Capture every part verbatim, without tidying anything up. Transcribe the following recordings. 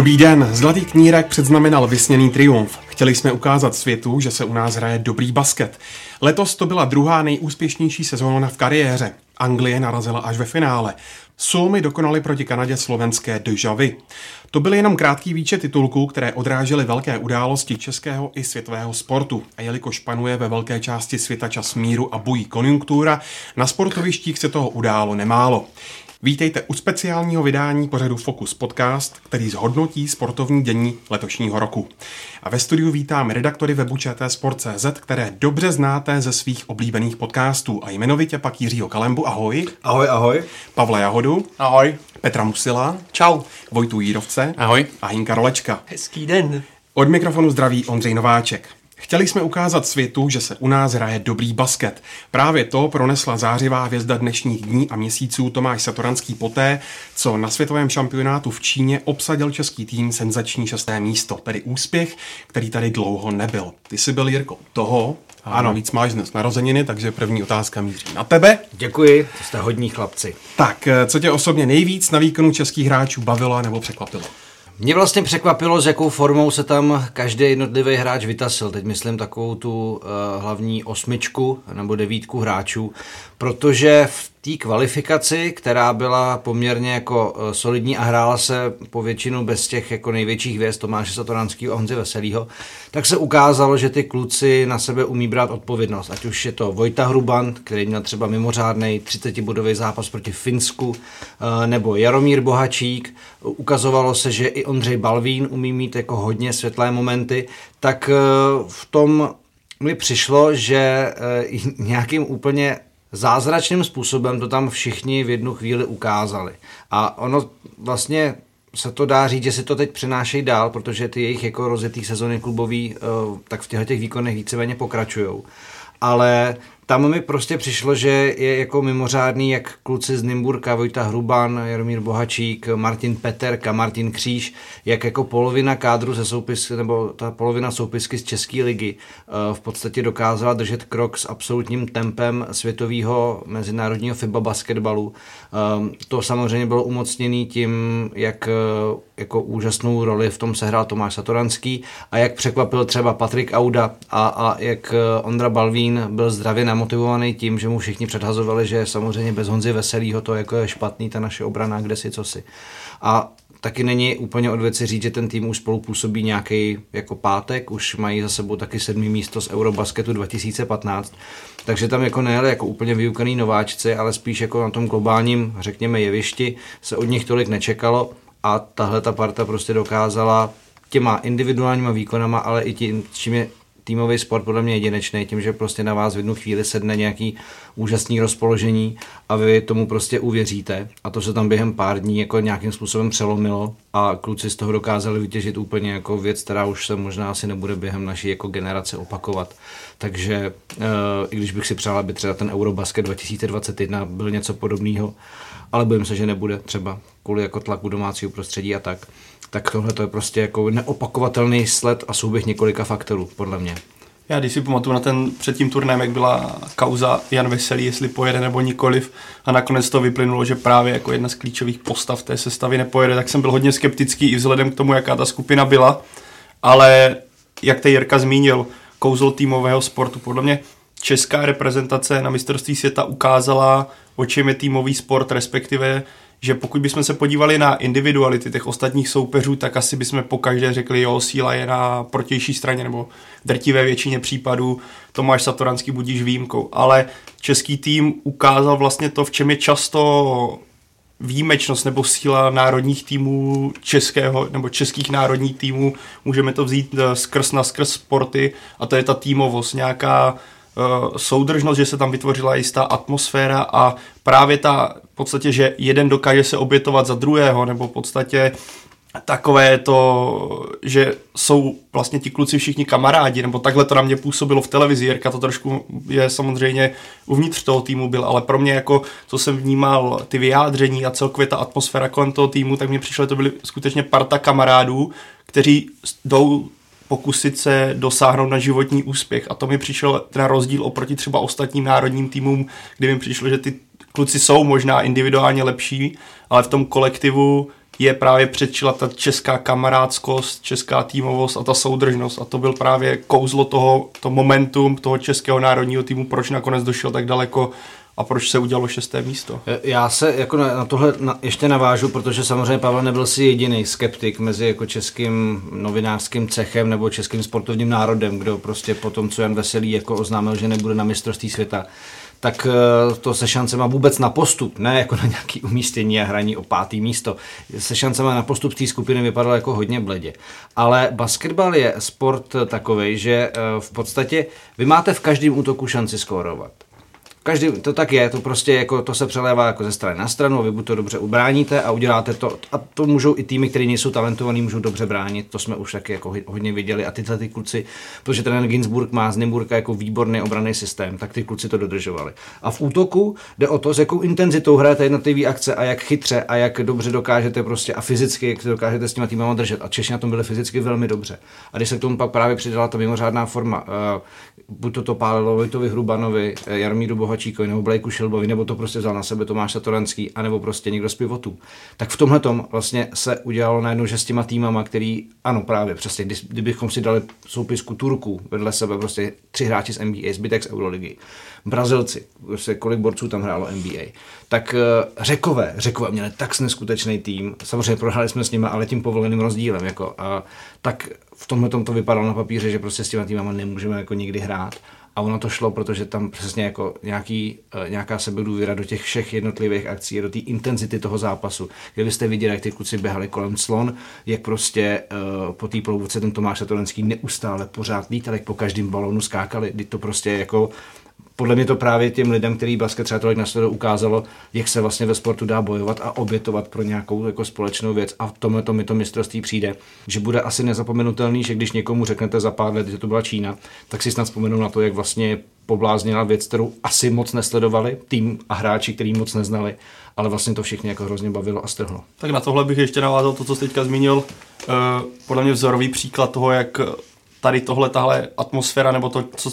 Dobrý den, Zlatý knírek předznamenal vysněný triumf. Chtěli jsme ukázat světu, že se u nás hraje dobrý basket. Letos to byla druhá nejúspěšnější sezóna v kariéře. Anglie narazila až ve finále. Suomi dokonali proti Kanadě slovenské déjà vu. To byl jenom krátký výčet titulků, které odrážely velké události českého i světového sportu. A jelikož panuje ve velké části světa čas míru a bují konjunktura, na sportovištích se toho událo nemálo. Vítejte u speciálního vydání pořadu Focus Podcast, který zhodnotí sportovní dění letošního roku. A ve studiu vítám redaktory webu čé té sport tečka cé zet, které dobře znáte ze svých oblíbených podcastů, a jmenovitě pak Jiřího Kalembu, ahoj. Ahoj, ahoj. Pavla Jahodu. Ahoj. Petra Musila. Čau. Vojtu Jírovce. Ahoj. A Hynka Rolečka. Hezký den. Od mikrofonu zdraví Ondřej Nováček. Chtěli jsme ukázat světu, že se u nás hraje dobrý basket. Právě to pronesla zářivá hvězda dnešních dní a měsíců Tomáš Satoranský poté, co na světovém šampionátu v Číně obsadil český tým senzační šesté místo, tedy úspěch, který tady dlouho nebyl. Ty jsi byl, Jirko, toho... Ano, ano, víc máš dnes narozeniny, takže první otázka míří na tebe. Děkuji, to jste hodní chlapci. Tak, co tě osobně nejvíc na výkonu českých hráčů bavilo nebo překvapilo? Mě vlastně překvapilo, s jakou formou se tam každý jednotlivý hráč vytasil. Teď myslím takovou tu uh, hlavní osmičku nebo devítku hráčů, protože v té kvalifikaci, která byla poměrně jako uh, solidní a hrála se po většinu bez těch jako největších hvězd Tomáše Satoranského a Honzy Veselýho, tak se ukázalo, že ty kluci na sebe umí brát odpovědnost. Ať už je to Vojta Hruban, který měl třeba mimořádnej třicetibodový zápas proti Finsku, uh, nebo Jaromír Bohačík. Ukazovalo se, že i Ondřej Balvín umí mít jako hodně světlé momenty, tak v tom mi přišlo, že nějakým úplně zázračným způsobem to tam všichni v jednu chvíli ukázali. A ono vlastně se to dá říct, že si to teď přenášejí dál, protože ty jejich jako rozjetý sezony klubový tak v těchto výkonech víceméně pokračujou. Ale tam mi prostě přišlo, že je jako mimořádný, jak kluci z Nymburka, Vojta Hruban, Jaromír Bohačík, Martin Peterka, Martin Kříž, jak jako polovina kádru ze soupisky, nebo ta polovina soupisky z České ligy v podstatě dokázala držet krok s absolutním tempem světového mezinárodního FIBA basketbalu. To samozřejmě bylo umocněné tím, jak jako úžasnou roli v tom sehrál Tomáš Satoranský a jak překvapil třeba Patrik Auda a, a jak Ondra Balvín byl zdravě namotivovaný tím, že mu všichni předhazovali, že samozřejmě bez Honzy Veselýho to jako je špatný, ta naše obrana, kde si, co si. A taky není úplně od věci říct, že ten tým už spolu působí nějaký jako pátek, už mají za sebou taky sedmý místo z Eurobasketu dva tisíce patnáct, takže tam jako nejeli jako úplně vyukaný nováčci, ale spíš jako na tom globálním, řekněme, jevišti se od nich tolik nečekalo. A tahle ta parta prostě dokázala těma individuálníma výkonama, ale i tím, čím je týmový sport podle mě jedinečný, tím, že prostě na vás v jednu chvíli sedne nějaký úžasný rozpoložení a vy tomu prostě uvěříte. A to se tam během pár dní jako nějakým způsobem přelomilo a kluci z toho dokázali vytěžit úplně jako věc, která už se možná asi nebude během naší jako generace opakovat. Takže e, i když bych si přál, aby třeba ten Eurobasket dva tisíce dvacet jedna byl něco podobného, ale bojím se, že nebude třeba kvůli jako tlaku domácího prostředí a tak. Tak tohle to je prostě jako neopakovatelný sled a souběh několika faktorů, podle mě. Já když si pamatuju na ten před tím turnajem, jak byla kauza Jan Veselý, jestli pojede nebo nikoliv, a nakonec to vyplynulo, že právě jako jedna z klíčových postav té sestavy nepojede, tak jsem byl hodně skeptický i vzhledem k tomu, jaká ta skupina byla, ale jak te Jirka zmínil, kouzlo týmového sportu, podle mě česká reprezentace na mistrovství světa ukázala, o čem je týmový sport, respektive že pokud bychom se podívali na individuality těch ostatních soupeřů, tak asi bychom pokaždé řekli, jo, síla je na protější straně, nebo drtivé většině případů Tomáš Satoranský budíš výjimkou. Ale český tým ukázal vlastně to, v čem je často výjimečnost nebo síla národních týmů českého, nebo českých národních týmů. Můžeme to vzít skrz na skrz sporty a to je ta týmovost, nějaká soudržnost, že se tam vytvořila jistá atmosféra a právě ta v podstatě, že jeden dokáže se obětovat za druhého, nebo v podstatě takové to, že jsou vlastně ti kluci všichni kamarádi, nebo takhle to na mě působilo v televizi. Jirka to trošku je samozřejmě uvnitř toho týmu byl, ale pro mě jako, co jsem vnímal ty vyjádření a celkově ta atmosféra kolem toho týmu, tak mě přišlo, že to byly skutečně parta kamarádů, kteří jdou pokusit se dosáhnout na životní úspěch. A to mi přišlo na rozdíl oproti třeba ostatním národním týmům, kdy mi přišlo, že ty kluci jsou možná individuálně lepší, ale v tom kolektivu je právě předčila ta česká kamarádskost, česká týmovost a ta soudržnost. A to byl právě kouzlo toho, to momentum toho českého národního týmu, proč nakonec došel tak daleko a proč se udělalo šesté místo. Já se jako na, na tohle na, ještě navážu, protože samozřejmě Pavel nebyl si jediný skeptik mezi jako českým novinářským cechem nebo českým sportovním národem, kdo prostě po tom, co Jan Veselý jako oznámil, že nebude na mistrovství světa, tak to se šancema vůbec na postup, ne jako na nějaký umístění a hraní o pátý místo, se šancema na postup té skupiny vypadalo jako hodně bledě. Ale basketbal je sport takovej, že v podstatě vy máte v každém útoku šanci skórovat. Každý, to tak je, to prostě jako to se přelévá jako ze strany na stranu, vy buď to dobře ubráníte a uděláte to, a to můžou i týmy, které nejsou talentovaní, můžou dobře bránit, to jsme už taky jako hodně viděli a tyhle ty kluci, protože trenér Ginsburg má z Nymburka jako výborný obranný systém, tak ty kluci to dodržovali. A v útoku jde o to, s jakou intenzitou hrajete jednotlivé akce a jak chytře a jak dobře dokážete prostě a fyzicky, jak dokážete s těma týmama držet. A Češi na tom byli fyzicky velmi dobře. A když se k tomu pak právě přidala ta mimořádná forma, uh, buď to to pálilo Vojtovi Hrubanovi, Jaromíru Bohačíkovi nebo Blakeu Schilbovi, nebo to prostě vzal na sebe Tomáš Satoranský, anebo prostě někdo z pivotů. Tak v tomhletom vlastně se udělalo najednou, že s těma týmama, který, ano právě, přesně, kdybychom si dali soupisku Turků vedle sebe, prostě tři hráči z N B A, zbytek z Euroligy, Brazilci, prostě kolik borců tam hrálo N B A, tak Řekové, Řekové měli tak neskutečný tým, samozřejmě prohráli jsme s nimi, ale tím povoleným rozdílem, jako, a tak v tomhletom to vypadalo na papíře, že prostě s těma týmama nemůžeme jako nikdy hrát. A ono to šlo, protože tam přesně jako nějaký, nějaká sebedůvěra do těch všech jednotlivých akcí, do té intenzity toho zápasu. Kdybyste viděli, jak ty kluci běhali kolem clon, jak prostě uh, po té plouvuce ten Tomáš Satoranský neustále pořád lítal, jak po každém balónu skákali. Teď to prostě jako, podle mě to právě těm lidem, který basket třeba tolik nasledují, ukázalo, jak se vlastně ve sportu dá bojovat a obětovat pro nějakou jako společnou věc. A v tomhle to mi to mistrovství přijde, že bude asi nezapomenutelný, že když někomu řeknete za pár let, že to byla Čína, tak si snad vzpomenou na to, jak vlastně pobláznila věc, kterou asi moc nesledovali, tým a hráči, který moc neznali, ale vlastně to všichni jako hrozně bavilo a strhlo. Tak na tohle bych ještě navázal to, co jste teďka zmínil, podle mě vzorový příklad toho, jak tady tohle, tahle atmosféra, nebo to, co,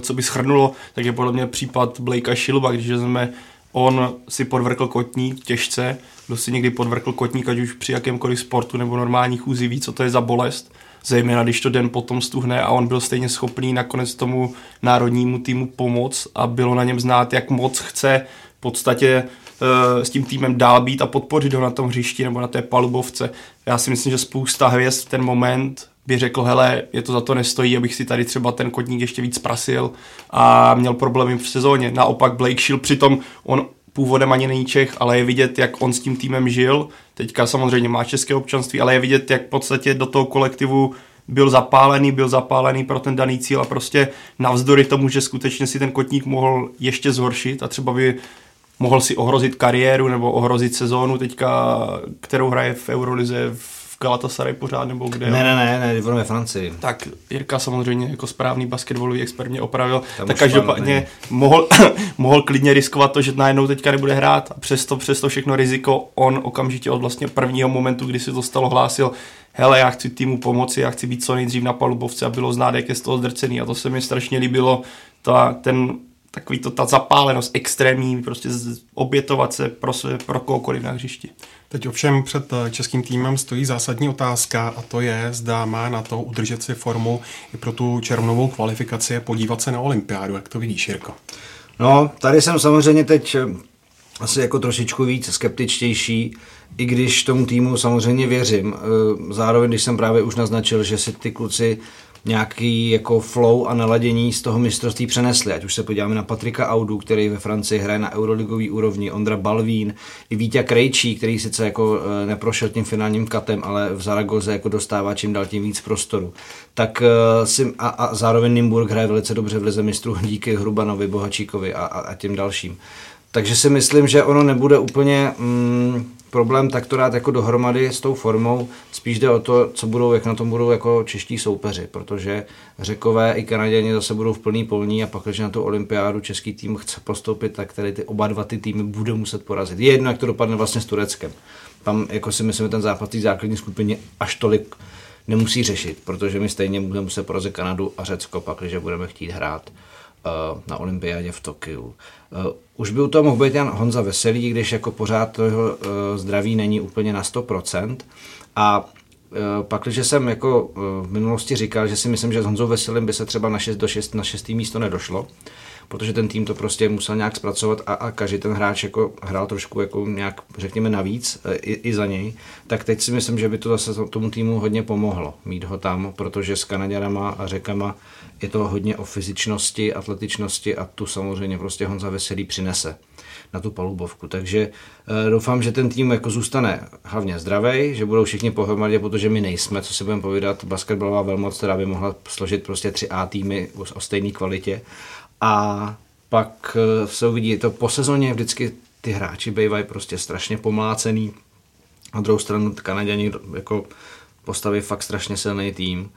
co by shrnulo, tak je podle mě případ Blakea Schilba, když jsme, on si podvrkl kotník těžce, kdo si někdy podvrkl kotník, ať už při jakémkoliv sportu nebo normální chůzi ví, co to je za bolest, zejména když to den potom stuhne, a on byl stejně schopný nakonec tomu národnímu týmu pomoct a bylo na něm znát, jak moc chce v podstatě s tím týmem dál být a podpořit ho na tom hřišti nebo na té palubovce. Já si myslím, že spousta hvězd v ten moment by řekl, hele, je to za to nestojí, abych si tady třeba ten kotník ještě víc prasil a měl problémy v sezóně. Naopak Blake Schilb, přitom on původem ani není Čech, ale je vidět, jak on s tím týmem žil. Teďka samozřejmě má české občanství, ale je vidět, jak v podstatě do toho kolektivu byl zapálený, byl zapálený pro ten daný cíl a prostě navzdory tomu, že skutečně si ten kotník mohl ještě zhoršit a třeba by mohl si ohrozit kariéru nebo ohrozit sezónu teďka, kterou hraje v Eurolize v Galatasaray pořád nebo kde? Ne, ne, ne, ne, ve Francii. Tak Jirka samozřejmě jako správný basketbalový expert mě opravil, tam tak každopádně mohl, mohl klidně riskovat to, že najednou teďka nebude hrát a přesto, přesto všechno riziko, on okamžitě od vlastně prvního momentu, kdy se to stalo, hlásil, hele, já chci týmu pomoci, já chci být co nejdřív na palubovce a bylo znát, jak je z toho zdrcený a to se mi strašně líbilo, ta, ten takový to, ta zapálenost extrémní, prostě obětovat se pro, své, pro kohokoliv na hřišti. Teď ovšem před českým týmem stojí zásadní otázka a to je, zda má na to udržet si formu i pro tu červnovou kvalifikaci a podívat se na olympiádu. Jak to vidíš, Jirko? No, tady jsem samozřejmě teď asi jako trošičku víc skeptičtější, i když tomu týmu samozřejmě věřím. Zároveň, když jsem právě už naznačil, že si ty kluci nějaký jako flow a naladění z toho mistrovství přenesli. Ať už se podíváme na Patrika Audu, který ve Francii hraje na euroligový úrovni, Ondra Balvín, i Víťa Krejčí, který sice jako neprošel tím finálním katem, ale v Zaragoze jako dostává čím dál tím víc prostoru. Tak si, a, a zároveň Nymburk hraje velice dobře v lize mistrů díky Hrubanovi, Bohačíkovi a, a, a těm dalším. Takže si myslím, že ono nebude úplně mm, problém tak to dát jako dohromady s tou formou. Spíš jde o to, co budou, jak na tom budou jako čeští soupeři, protože Řekové i Kanaděni zase budou v plný polní a pak, když na tu olympiádu český tým chce postoupit, tak tady ty oba dva ty týmy bude muset porazit. Je jedno, jak to dopadne vlastně s Tureckem. Tam jako si myslím, že ten zápas té základní skupině až tolik nemusí řešit, protože my stejně budeme muset porazit Kanadu a Řecko, pak, když budeme chtít hrát na olympiádě v Tokiu. Už by u toho mohl být Jan Honza Veselý, když jako pořád to jeho zdraví není úplně na sto procent. A pak, když jsem jako v minulosti říkal, že si myslím, že s Honzou Veselým by se třeba na šest do šest, na šesté místo nedošlo, protože ten tým to prostě musel nějak zpracovat a, a každý ten hráč jako hrál trošku jako nějak, řekněme, navíc i, i za něj, tak teď si myslím, že by to zase tomu týmu hodně pomohlo mít ho tam, protože s Kanaděrama a Řekama je to hodně o fyzičnosti, atletičnosti a tu samozřejmě prostě Honza Veselý přinese na tu palubovku. Takže e, doufám, že ten tým jako zůstane hlavně zdravej, že budou všichni pohromadě, protože my nejsme, co si budeme povídat, basketbalová velmoc, která by mohla složit prostě tři A týmy o, o stejné kvalitě. A pak se uvidí, to po sezóně vždycky ty hráči bývají prostě strašně pomlácený. Na druhou stranu Kanaďani jako postaví fakt strašně silný tým.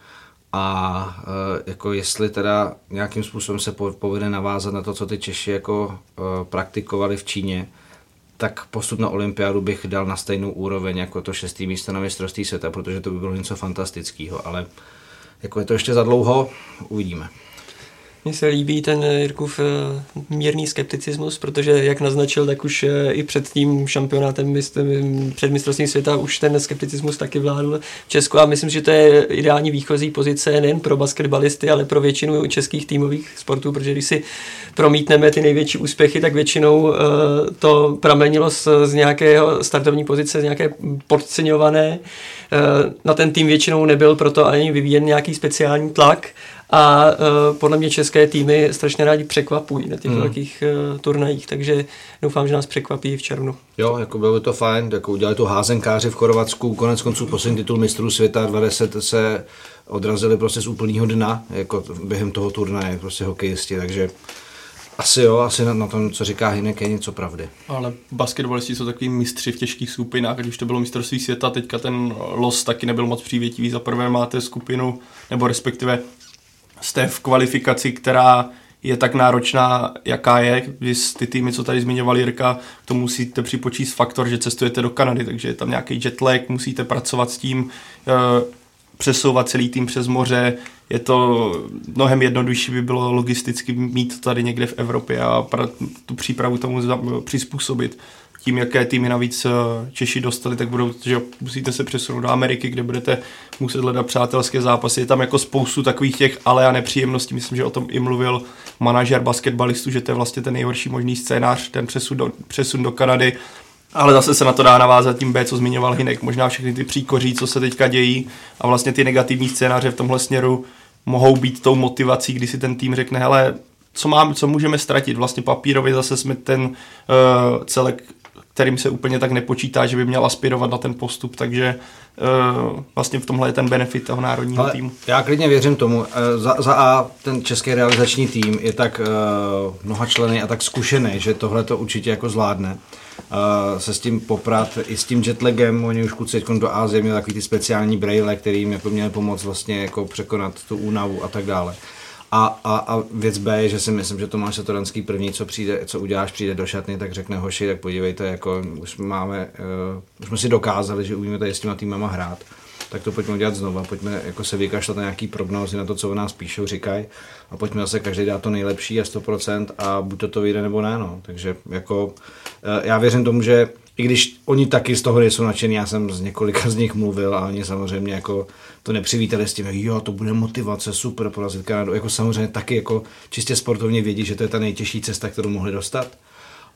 A jako jestli teda nějakým způsobem se povede navázat na to, co ty Češi jako praktikovali v Číně, tak postup na olympiádu bych dal na stejnou úroveň jako to šestý místo na mistrovství světa, protože to by bylo něco fantastického, ale jako je to ještě za dlouho, uvidíme. Mně se líbí ten Jirkův mírný skepticismus, protože jak naznačil, tak už i před tím šampionátem před mistrovstvím světa už ten skepticismus taky vládl v Česku a myslím, že to je ideální výchozí pozice nejen pro basketbalisty, ale pro většinu českých týmových sportů, protože když si promítneme ty největší úspěchy, tak většinou to pramenilo z nějakého startovní pozice, z nějaké podceňované. Na ten tým většinou nebyl proto ani vyvíjen nějaký speciální tlak, a uh, podle mě české týmy strašně rádi překvapují na těch hmm. velkých uh, turnajích, takže doufám, že nás překvapí v červnu. Jo, jako bylo by to fajn, jako udělali to házenkáři v Chorvatsku, konec konců poslední titul mistrů světa dvacet se odrazili prostě z úplného dna, jako během toho turnaje, prostě hokejisti, takže asi jo, asi na, na tom, co říká Hynek, je něco pravdy. Ale basketbalisti jsou takový mistři v těžkých skupinách, ať už to bylo mistrovství světa, teďka ten los taky nebyl moc přívětivý, za prvé máte skupinu, nebo respektive jste v kvalifikaci, která je tak náročná, jaká je. Vy ty týmy, co tady zmiňoval Jirka, k tomu musíte připočíst faktor, že cestujete do Kanady, takže je tam nějaký jetlag, musíte pracovat s tím, přesouvat celý tým přes moře. Je to mnohem jednodušší, by bylo logisticky mít to tady někde v Evropě a tu přípravu tomu přizpůsobit. Tím, jaké týmy navíc Češi dostali, tak budou, že musíte se přesunout do Ameriky, kde budete muset hledat přátelské zápasy. Je tam jako spoustu takových těch ale a nepříjemností. Myslím, že o tom i mluvil manažer basketbalistů, že to je vlastně ten nejhorší možný scénář, ten přesun do, přesun do Kanady. Ale zase se na to dá navázat tím B, co zmiňoval Hynek. Možná všechny ty příkoří, co se teďka dějí a vlastně ty negativní scénáře v tomhle směru mohou být tou motivací, kdy si ten tým řekne, hele, co, mám, co můžeme ztratit. Vlastně papírově zase jsme ten uh, celek, kterým se úplně tak nepočítá, že by měl aspirovat na ten postup, takže uh, vlastně v tomhle je ten benefit toho národního Ale týmu. Já klidně věřím tomu. Za, za A ten český realizační tým je tak uh, mnohačlenný a tak zkušený, že tohle to určitě jako zvládne. Uh, se s tím poprat i s tím jetlagem, oni už kluci do Ázie měli takový ty speciální brejle, který jim jako měli pomoct vlastně jako překonat tu únavu a tak dále. A, a, a věc B je, že si myslím, že Tomáš Satoranský první, co přijde, co uděláš, přijde do šatny, tak řekne hoši, tak podívejte, jako už máme, uh, už jsme si dokázali, že umíme tady s těma týmama hrát, tak to pojďme udělat znova, pojďme jako se vykašlat na nějaký prognózy, na to, co o nás píšou, říkají a pojďme zase každý dát to nejlepší a sto procent a buď to to vyjde nebo ne, no. Takže jako uh, já věřím tomu, že i když oni taky z toho nejsou nadšený, já jsem z několika z nich mluvil a oni samozřejmě jako to nepřivítali s tím, jo, to bude motivace, super, porazit Kanadu. Jako samozřejmě taky jako čistě sportovně vědí, že to je ta nejtěžší cesta, kterou mohli dostat,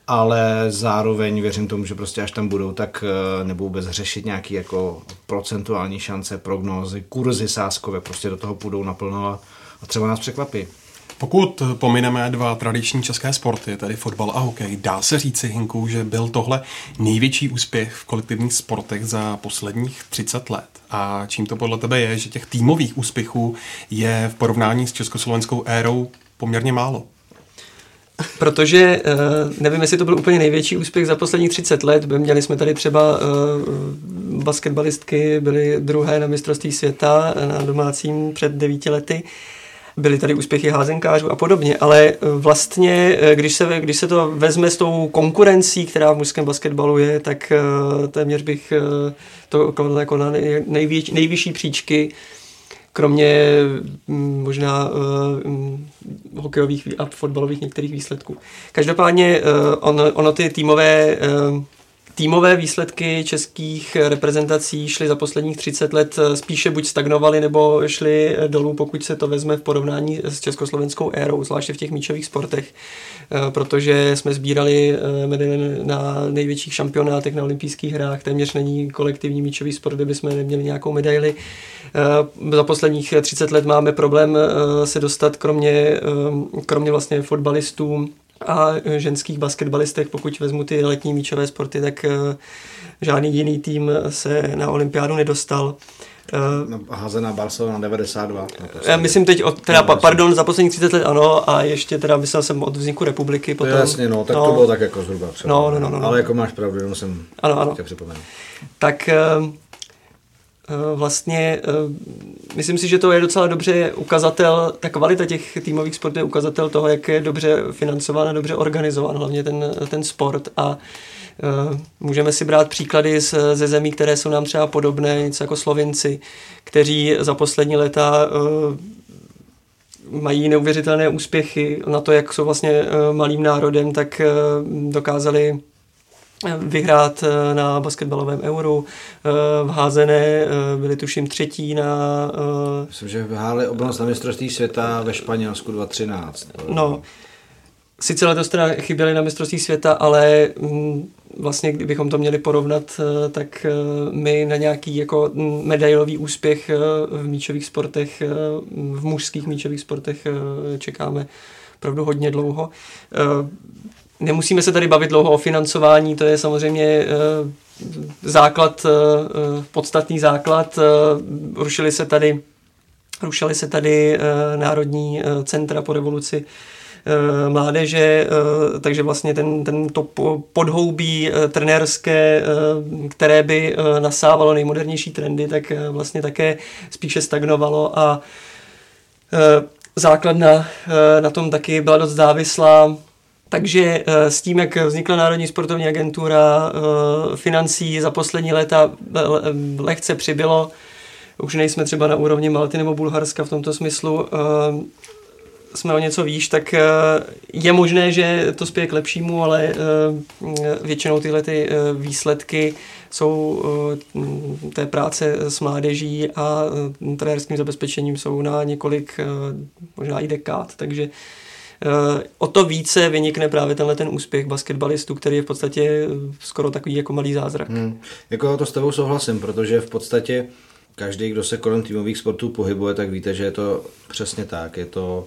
ale zároveň věřím tomu, že prostě až tam budou, tak nebudou bez řešit nějaké jako procentuální šance, prognózy, kurzy sázkové, prostě do toho půjdou naplno a, a třeba nás překvapí. Pokud pomineme dva tradiční české sporty, tedy fotbal a hokej, dá se říci, Hinku, že byl tohle největší úspěch v kolektivních sportech za posledních třicet let. A čím to podle tebe je, že těch týmových úspěchů je v porovnání s československou érou poměrně málo? Protože nevím, jestli to byl úplně největší úspěch za posledních třicet let. Měli jsme tady třeba basketbalistky, byly druhé na mistrovství světa na domácím před devíti lety. Byly tady úspěchy házenkářů a podobně, ale vlastně, když se, když se to vezme s tou konkurencí, která v mužském basketbalu je, tak téměř bych to jako na největší, nejvyšší příčky, kromě možná uh, hokejových a fotbalových některých výsledků. Každopádně on, ono ty týmové, týmové výsledky českých reprezentací šly za posledních třicet let spíše buď stagnovaly, nebo šly dolů, pokud se to vezme v porovnání s československou érou, zvláště v těch míčových sportech, protože jsme sbírali medaile na největších šampionátech, na olympijských hrách, téměř není kolektivní míčový sport, kde bychom neměli nějakou medaili. Za posledních třicet let máme problém se dostat, kromě, kromě vlastně fotbalistů a ženských basketbalistech, pokud vezmu ty letní míčové sporty, tak žádný jiný tým se na olympiádu nedostal. No, házená Barcelona devadesát dva. Já myslím teď, od, teda, no, pardon, za posledních třicet let ano, a ještě teda myslel jsem od vzniku republiky. Potom, no jasně, no, tak no, to bylo tak jako zhruba. No, no, no, no, ale jako máš pravdu, jenom jsem ano, ano. tě připomenu. Tak vlastně myslím si, že to je docela dobře ukazatel, ta kvalita těch týmových sportů je ukazatel toho, jak je dobře financován a dobře organizován, hlavně ten, ten sport, a můžeme si brát příklady ze zemí, které jsou nám třeba podobné, něco jako Slovinci, kteří za poslední léta mají neuvěřitelné úspěchy na to, jak jsou vlastně malým národem, tak dokázali vyhrát na basketbalovém euru, v házené byli tuším třetí na... Myslím, že vyhráli obraz na mistrovství světa ve Španělsku dvacet třináct. No, sice letos teda chyběli na mistrovství světa, ale vlastně kdybychom to měli porovnat, tak my na nějaký jako medailový úspěch v míčových sportech, v mužských míčových sportech čekáme opravdu hodně dlouho. Nemusíme se tady bavit dlouho o financování, to je samozřejmě základ, podstatný základ. Rušily se tady, rušily se tady národní centra po revoluci mládeže, takže vlastně ten, ten to podhoubí trenérské, které by nasávalo nejmodernější trendy, tak vlastně také spíše stagnovalo, a základna na tom taky byla dost závislá. Takže s tím, jak vznikla Národní sportovní agentura, financí za poslední léta lehce přibylo, už nejsme třeba na úrovni Malty nebo Bulharska v tomto smyslu, jsme o něco výš, tak je možné, že to spěje k lepšímu, ale většinou tyhle ty výsledky jsou té práce s mládeží a trenérským zabezpečením jsou na několik, možná i dekád, takže o to více vynikne právě tenhle ten úspěch basketbalistů, který je v podstatě skoro takový jako malý zázrak. Hmm. Jako to s tebou souhlasím, protože v podstatě každý, kdo se kolem týmových sportů pohybuje, tak víte, že je to přesně tak. Je to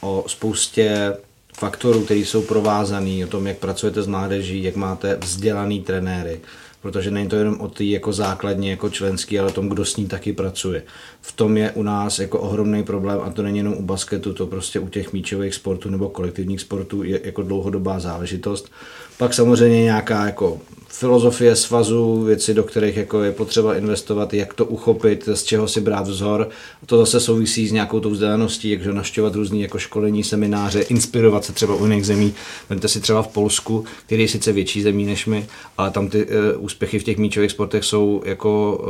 o spoustě faktorů, které jsou provázaný, o tom, jak pracujete s mládeží, jak máte vzdělaný trenéry. Protože není to jenom o té jako základně jako členský, ale o tom, kdo s ní taky pracuje. V tom je u nás jako ohromný problém, a to není jenom u basketu, to prostě u těch míčových sportů nebo kolektivních sportů je jako dlouhodobá záležitost. Pak samozřejmě nějaká jako filozofie svazu, věci, do kterých jako je potřeba investovat, jak to uchopit, z čeho si brát vzor. To zase souvisí s nějakou tou vzdělaností, jakže navštěvovat různý jako školení, semináře, inspirovat se třeba u jiných zemí. Vemte si třeba v Polsku, který je sice větší zemí než my, ale tam ty e, úspěchy v těch míčových sportech jsou jako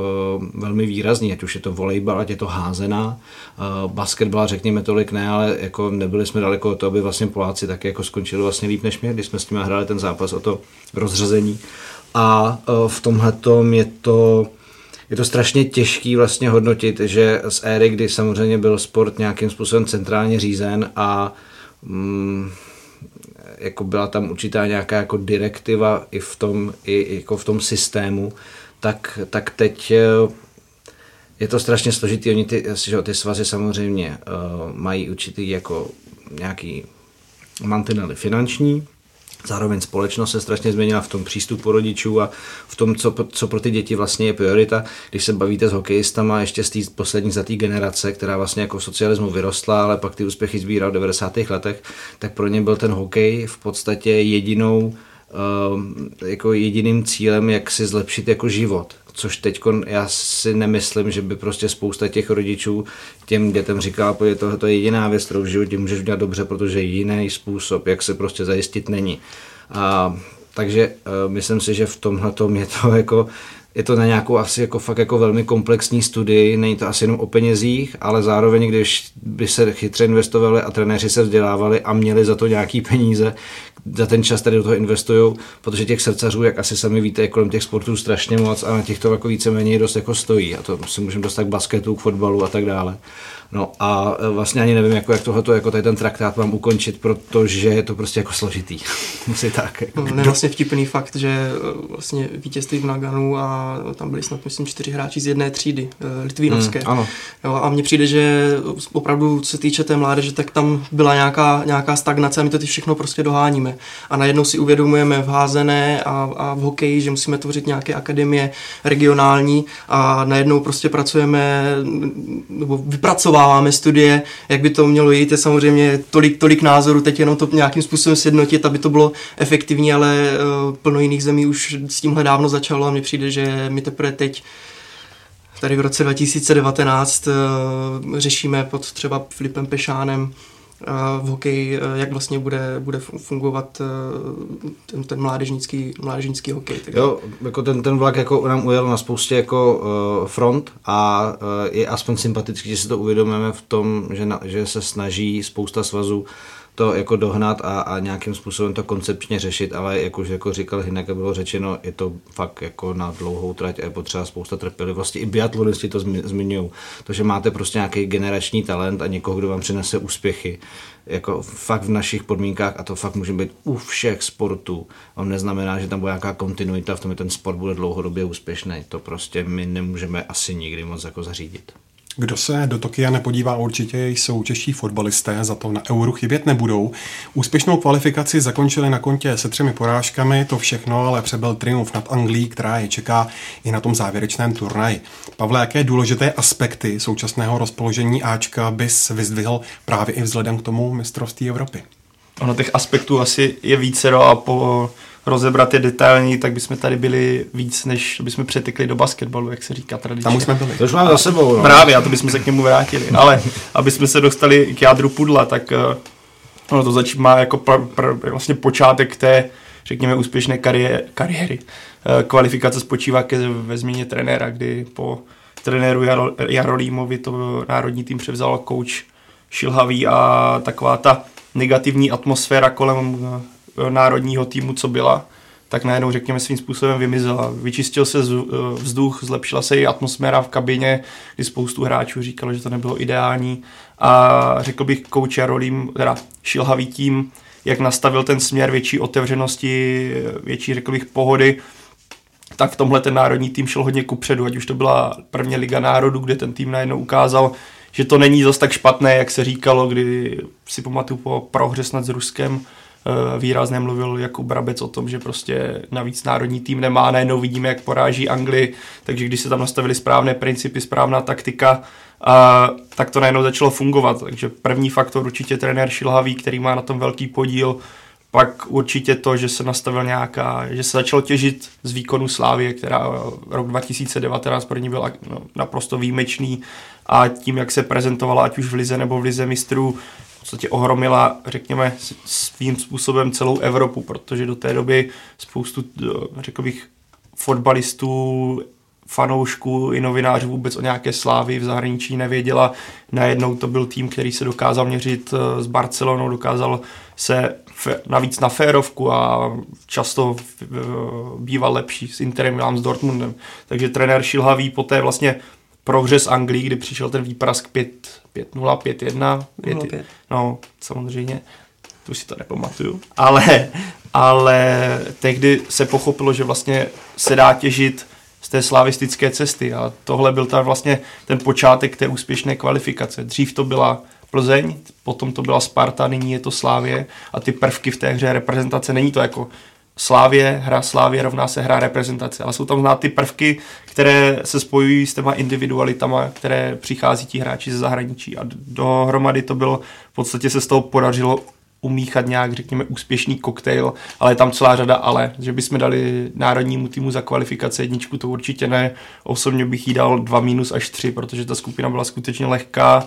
e, velmi výrazný, ať už je to volejbal, ať je to házená. E, basketbal řekněme tolik ne, ale jako nebyli jsme daleko od toho, aby vlastně Poláci taky jako skončili vlastně líp než my, když jsme s nimi hráli ten zápas o to rozřazení. A v tomhletom je to, je to strašně těžký vlastně hodnotit, že z éry, kdy samozřejmě byl sport nějakým způsobem centrálně řízen a mm, jako byla tam určitá nějaká jako direktiva i v tom, i jako v tom systému, tak, tak teď je to strašně složitý. Oni ty, že ty svazy samozřejmě uh, mají určitý jako nějaký mantinely finanční. Zároveň společnost se strašně změnila v tom přístupu rodičů a v tom, co, co pro ty děti vlastně je priorita. Když se bavíte s hokejistama, ještě z té poslední za té generace, která vlastně jako v socialismu vyrostla, ale pak ty úspěchy sbírala v devadesátých letech, tak pro ně byl ten hokej v podstatě jedinou, jako jediným cílem, jak si zlepšit jako život. Což teď já si nemyslím, že by prostě spousta těch rodičů těm dětem říkala, že tohle je jediná věc, kterou v životě můžeš dělat dobře, protože jiný způsob, jak se prostě zajistit, není. A, takže myslím si, že v tomhletom je to jako je to na nějakou asi jako fakt jako velmi komplexní studii, není to asi jenom o penězích, ale zároveň, když by se chytře investovali a trenéři se vzdělávali a měli za to nějaký peníze, za ten čas tady do toho investují, protože těch srdcařů, jak asi sami víte, je kolem těch sportů strašně moc a na těchto jako víceméně dost jako stojí a to si můžeme dostat k basketu, k fotbalu a tak dále. No a vlastně ani nevím, jako, jak tohleto, jako tady ten traktát mám ukončit, protože je to prostě jako složitý. Musí tak. Jako. No, vlastně vtipný fakt, že vlastně vítězství v Naganu a tam byli snad myslím čtyři hráči z jedné třídy litvínovské. Mm, ano. Jo, a mně přijde, že opravdu co se týče té mládeže, tak tam byla nějaká, nějaká stagnace a my to ty všechno prostě doháníme. A najednou si uvědomujeme v házené a, a v hokeji, že musíme tvořit nějaké akademie regionální a najednou prostě pracujeme nebo vypracovat máme studie, jak by to mělo jít, je samozřejmě tolik, tolik názorů, teď jenom to nějakým způsobem sjednotit, aby to bylo efektivní, ale uh, plno jiných zemí už s tímhle dávno začalo a mně přijde, že my teprve teď tady v roce dva tisíce devatenáct uh, řešíme pod třeba Filipem Pešánem v hokeji, jak vlastně bude, bude fungovat ten, ten mládežnický, mládežnický hokej. Tak jo, jako ten, ten vlak jako nám ujel na spoustě jako uh, front a uh, je aspoň sympatický, že si to uvědomujeme v tom, že, na, že se snaží spousta svazů to jako dohnat a, a nějakým způsobem to koncepčně řešit, ale jak už jako říkal Hynek a bylo řečeno, je to fakt jako na dlouhou trať a je potřeba spousta trpělivosti. I biatlonisti to zmi, zmiňují. To, že máte prostě nějaký generační talent a někoho, kdo vám přinese úspěchy, jako fakt v našich podmínkách a to fakt může být u všech sportů. On neznamená, že tam bude nějaká kontinuita, v tom ten sport bude dlouhodobě úspěšný. To prostě my nemůžeme asi nikdy moc jako zařídit. Kdo se do Tokia nepodívá, určitě jsou čeští fotbalisté, za to na Euru chybět nebudou. Úspěšnou kvalifikaci zakončili na kontě se třemi porážkami, to všechno ale přebyl triumf nad Anglií, která je čeká i na tom závěrečném turnaji. Pavle, jaké důležité aspekty současného rozpoložení Ačka bys vyzdvihl právě i vzhledem k tomu mistrovství Evropy? Ono těch aspektů asi je vícero a po rozebrat je detailní, tak bychom tady byli víc, než bychom přetekli do basketbalu, jak se říká tradičně. Tam už jsme byli. To už máme za sebou. No. Právě, a to bychom se k němu vrátili. Ale aby jsme se dostali k jádru pudla, tak ono to začíná jako pr- pr- vlastně počátek té, řekněme, úspěšné karié- kariéry. Kvalifikace spočívá ke, ve změně trenéra, kdy po trenéru Jaro- Jarolímovi to národní tým převzal kouč Šilhavý a taková ta negativní atmosféra kolem národního týmu, co byla, tak najednou, řekněme, svým způsobem vymizela. Vyčistil se vzduch, zlepšila se i atmosféra v kabině, kdy spoustu hráčů říkalo, že to nebylo ideální. A řekl bych kouč Jarolím, teda Šilhavý tím, jak nastavil ten směr větší otevřenosti, větší, řekl bych, pohody, tak v tomhle ten národní tým šel hodně kupředu, ať už to byla první liga národů, kde ten tým najednou ukázal, že to není zas tak špatné, jak se říkalo, kdy si pamatuju po prohře snad s Ruskem, výrazně mluvil Jakub Brabec o tom, že prostě navíc národní tým nemá, najednou vidíme, jak poráží Anglii, takže když se tam nastavili správné principy, správná taktika, a, tak to najednou začalo fungovat. Takže první faktor určitě trenér Šilhavý, který má na tom velký podíl, pak určitě to, že se nastavil nějaká, že se začalo těžit z výkonu Slávie, která rok dva tisíce devatenáct pro ní byl no, naprosto výjimečný a tím, jak se prezentovala, ať už v lize nebo v lize mistrů, v podstatě ohromila, řekněme, svým způsobem celou Evropu, protože do té doby spoustu, řekl bych, fotbalistů, fanoušků i novinářů vůbec o nějaké slávy v zahraničí nevěděla. Najednou to byl tým, který se dokázal měřit s Barcelonou, dokázal se navíc na férovku a často býval lepší s Interem Milán, s Dortmundem. Takže trenér Šilhavý poté vlastně prohře z Anglii, kdy přišel ten výprask pět nula, pět jedna, pět, no samozřejmě, tu si to nepamatuju, ale, ale tehdy se pochopilo, že vlastně se dá těžit z té slavistické cesty a tohle byl tam vlastně ten počátek té úspěšné kvalifikace. Dřív to byla Plzeň, potom to byla Sparta, nyní je to Slávie a ty prvky v té hře reprezentace není to jako Slávě, hra Slávě rovná se hra reprezentace, ale jsou tam znát ty prvky, které se spojují s těma individualitama, které přichází ti hráči ze zahraničí a dohromady to bylo, v podstatě se z toho podařilo umíchat nějak, řekněme, úspěšný koktejl, ale je tam celá řada ale, že bychom dali národnímu týmu za kvalifikace jedničku, to určitě ne, osobně bych jí dal dva minus až tři, protože ta skupina byla skutečně lehká,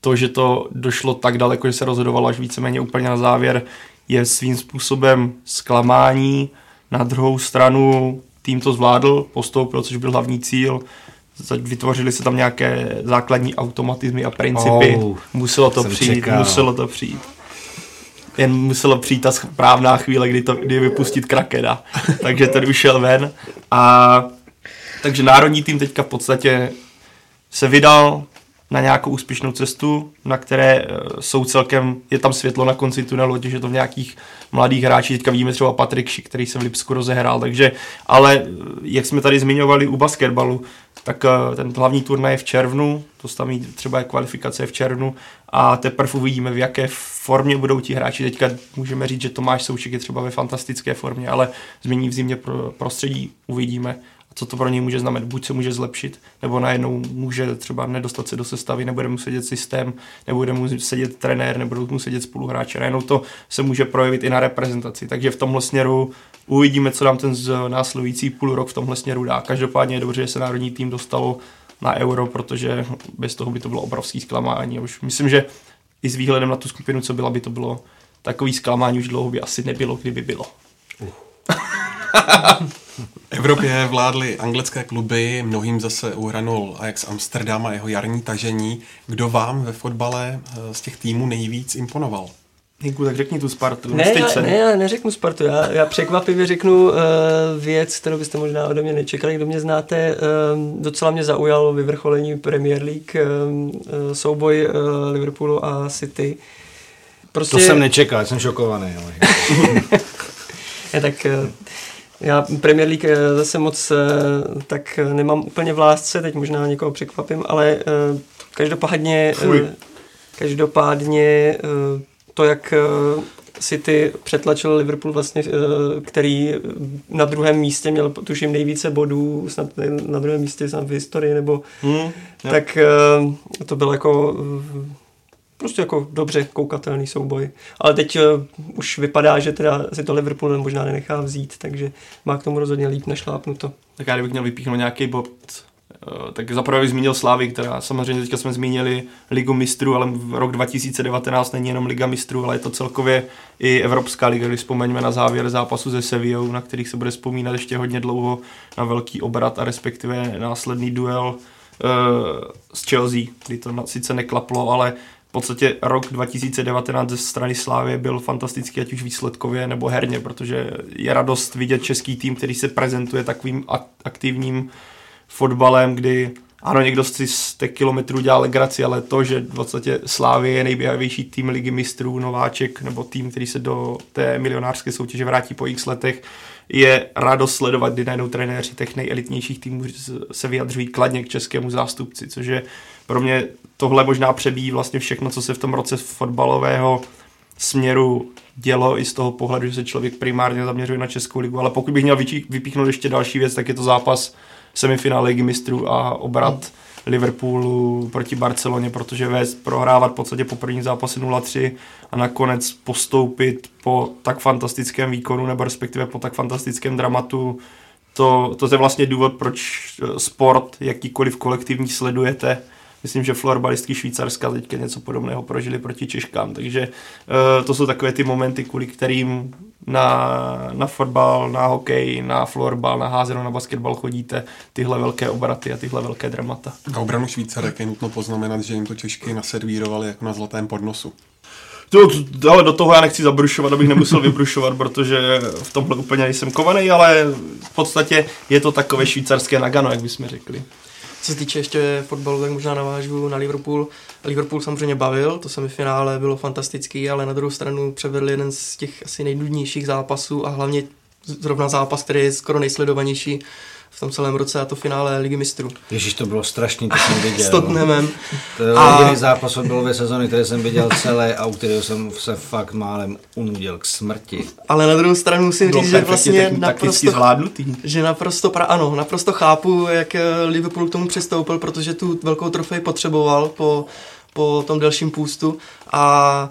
to, že to došlo tak daleko, že se rozhodovalo až víceméně úplně na závěr, je svým způsobem zklamání. Na druhou stranu Tým to zvládl, postoupil, což byl hlavní cíl. Vytvořili se tam nějaké základní automatizmy a principy. Oh, muselo to přijít, čekal. muselo to přijít. Jen muselo přijít ta správná chvíle, kdy, to, kdy vypustit Krakena. Takže ten ušel ven. A takže národní tým teďka v podstatě se vydal na nějakou úspěšnou cestu, na které jsou celkem, je tam světlo na konci tunelu, že to v nějakých mladých hráčích, teďka vidíme třeba Patrik, který se v Lipsku rozehrál, takže, ale jak jsme tady zmiňovali u basketbalu, tak ten hlavní turnaj je v červnu, to tam třeba je kvalifikace v červnu a teprve uvidíme, v jaké formě budou ti hráči. Teďka můžeme říct, že Tomáš Souček je třeba ve fantastické formě, ale změní v zimě prostředí, uvidíme, co to pro něj může znamenat. Buď se může zlepšit, nebo najednou může třeba nedostat se do sestavy, nebude mu sedět systém, nebude mu sedět trenér, nebudou mu sedět spoluhráči. Najednou to se může projevit i na reprezentaci. Takže v tomhle směru uvidíme, co nám ten následující půl rok v tomhle směru dá. Každopádně je dobře, že se národní tým dostalo na euro, protože bez toho by to bylo obrovský zklamání. Už myslím, že i s výhledem na tu skupinu, co byla, by to bylo takový zklamání, už dlouho by asi nebylo, kdyby bylo. Uh. V Evropě vládly anglické kluby, mnohým zase uhranul Ajax Amsterdam a jeho jarní tažení. Kdo vám ve fotbale z těch týmů nejvíc imponoval? Hinku, tak řekni tu Spartu. Ne, já, ne, já neřeknu Spartu, já, já překvapivě řeknu uh, věc, kterou byste možná ode mě nečekali, kdo mě znáte. Um, docela mě zaujalo vyvrcholení Premier League, um, souboj uh, Liverpoolu a City. Prostě... To jsem nečekal, jsem šokovaný. Ale... ne, tak... Uh, Já Premier League zase moc tak nemám úplně v lásce, teď možná někoho překvapím, ale každopádně, každopádně to, jak City přetlačil Liverpool, vlastně, který na druhém místě měl, tuším, nejvíce bodů, snad na druhém místě snad v historii, nebo hmm, tak to bylo jako... Prostě jako dobře koukatelný souboj. Ale teď uh, už vypadá, že teda si to Liverpool možná nenechá vzít, takže má k tomu rozhodně líp našlápnuto. Tak já kdybych měl vypíchnout nějaký bod, uh, tak zaprvé bych zmínil Slávy, která samozřejmě teďka jsme zmínili Ligu mistrů, ale rok dva tisíce devatenáct není jenom Liga mistrů, ale je to celkově i Evropská liga, když vzpomeňme na závěr zápasu se Sevillou, na kterých se bude vzpomínat ještě hodně dlouho, na velký obrat a respektive následný duel uh, s Chelsea, kdy to sice neklaplo, ale v podstatě rok dva tisíce devatenáct ze strany Slávy byl fantastický, ať už výsledkově nebo herně, protože je radost vidět český tým, který se prezentuje takovým aktivním fotbalem, kdy ano, někdo si z těch kilometrů dělá legraci, ale to, že v podstatě Slávy je nejběhavější tým Ligy mistrů, Nováček, nebo tým, který se do té milionářské soutěže vrátí po x letech, je radost sledovat, kdy najednou trenéři těch nejelitnějších týmů se vyjadřují kladně k českému zástupci, což je pro mě tohle možná přebíjí vlastně všechno, co se v tom roce fotbalového směru dělo i z toho pohledu, že se člověk primárně zaměřuje na Českou ligu, ale pokud bych měl vypíchnout ještě další věc, tak je to zápas semifinále Ligy mistrů a obrat Liverpoolu proti Barceloně, protože vést prohrávat v podstatě po prvním zápase nula tři a nakonec postoupit po tak fantastickém výkonu, nebo respektive po tak fantastickém dramatu, to, to je vlastně důvod, proč sport, jakýkoliv kolektivní sledujete. Myslím, že florbalistky Švýcarska teďka něco podobného prožili proti Češkám, takže to jsou takové ty momenty, kvůli kterým na, na fotbal, na hokej, na florbal, na házenou, na basketbal chodíte, tyhle velké obraty a tyhle velké dramata. Na obranu Švýcarek je nutno poznamenat, že jim to Češky naservírovali jako na zlatém podnosu. To, to, ale do toho já nechci zabrušovat, abych nemusel vybrušovat, protože v tomhle úplně nejsem kovaný, ale v podstatě je to takové švýcarské Nagano, jak bychom řekli. Co se týče ještě fotbalu, tak možná navážu na Liverpool. Liverpool samozřejmě bavil, to semifinále bylo fantastický, ale na druhou stranu převedli jeden z těch asi nejdudnějších zápasů a hlavně zrovna zápas, který je skoro nejsledovanější v tom celém roce, a to finále Ligy mistrů. Ježíš, to bylo strašný, to jsem viděl. S Tottenhamem. To byl a... jediný zápas fotbalové sezony, který jsem viděl celé a u kterého jsem se fakt málem unudil k smrti. Ale na druhou stranu musím říct, že vlastně naprosto, že naprosto, pra, ano, naprosto chápu, jak Liverpool k tomu přistoupil, protože tu velkou trofej potřeboval po, po tom delším půstu a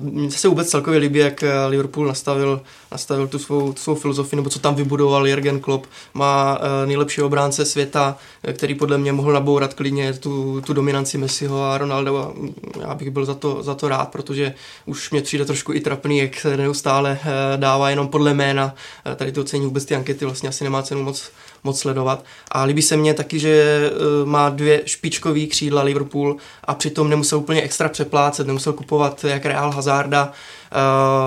Mně se vůbec celkově líbí, jak Liverpool nastavil, nastavil tu svou, svou filozofii, nebo co tam vybudoval Jürgen Klopp. Má nejlepší obránce světa, který podle mě mohl nabourat klidně tu, tu dominanci Messiho a Ronaldo. Já bych byl za to, za to rád, protože už mě přijde trošku i trapný, jak se neustále dává jenom podle jména. Tady to ocení vůbec ty ankety, vlastně asi nemá cenu moc, moc sledovat. A líbí se mně taky, že má dvě špičkový křídla Liverpool a přitom nemusel úplně extra přeplácet, nemusel kupovat jak Real Hazarda.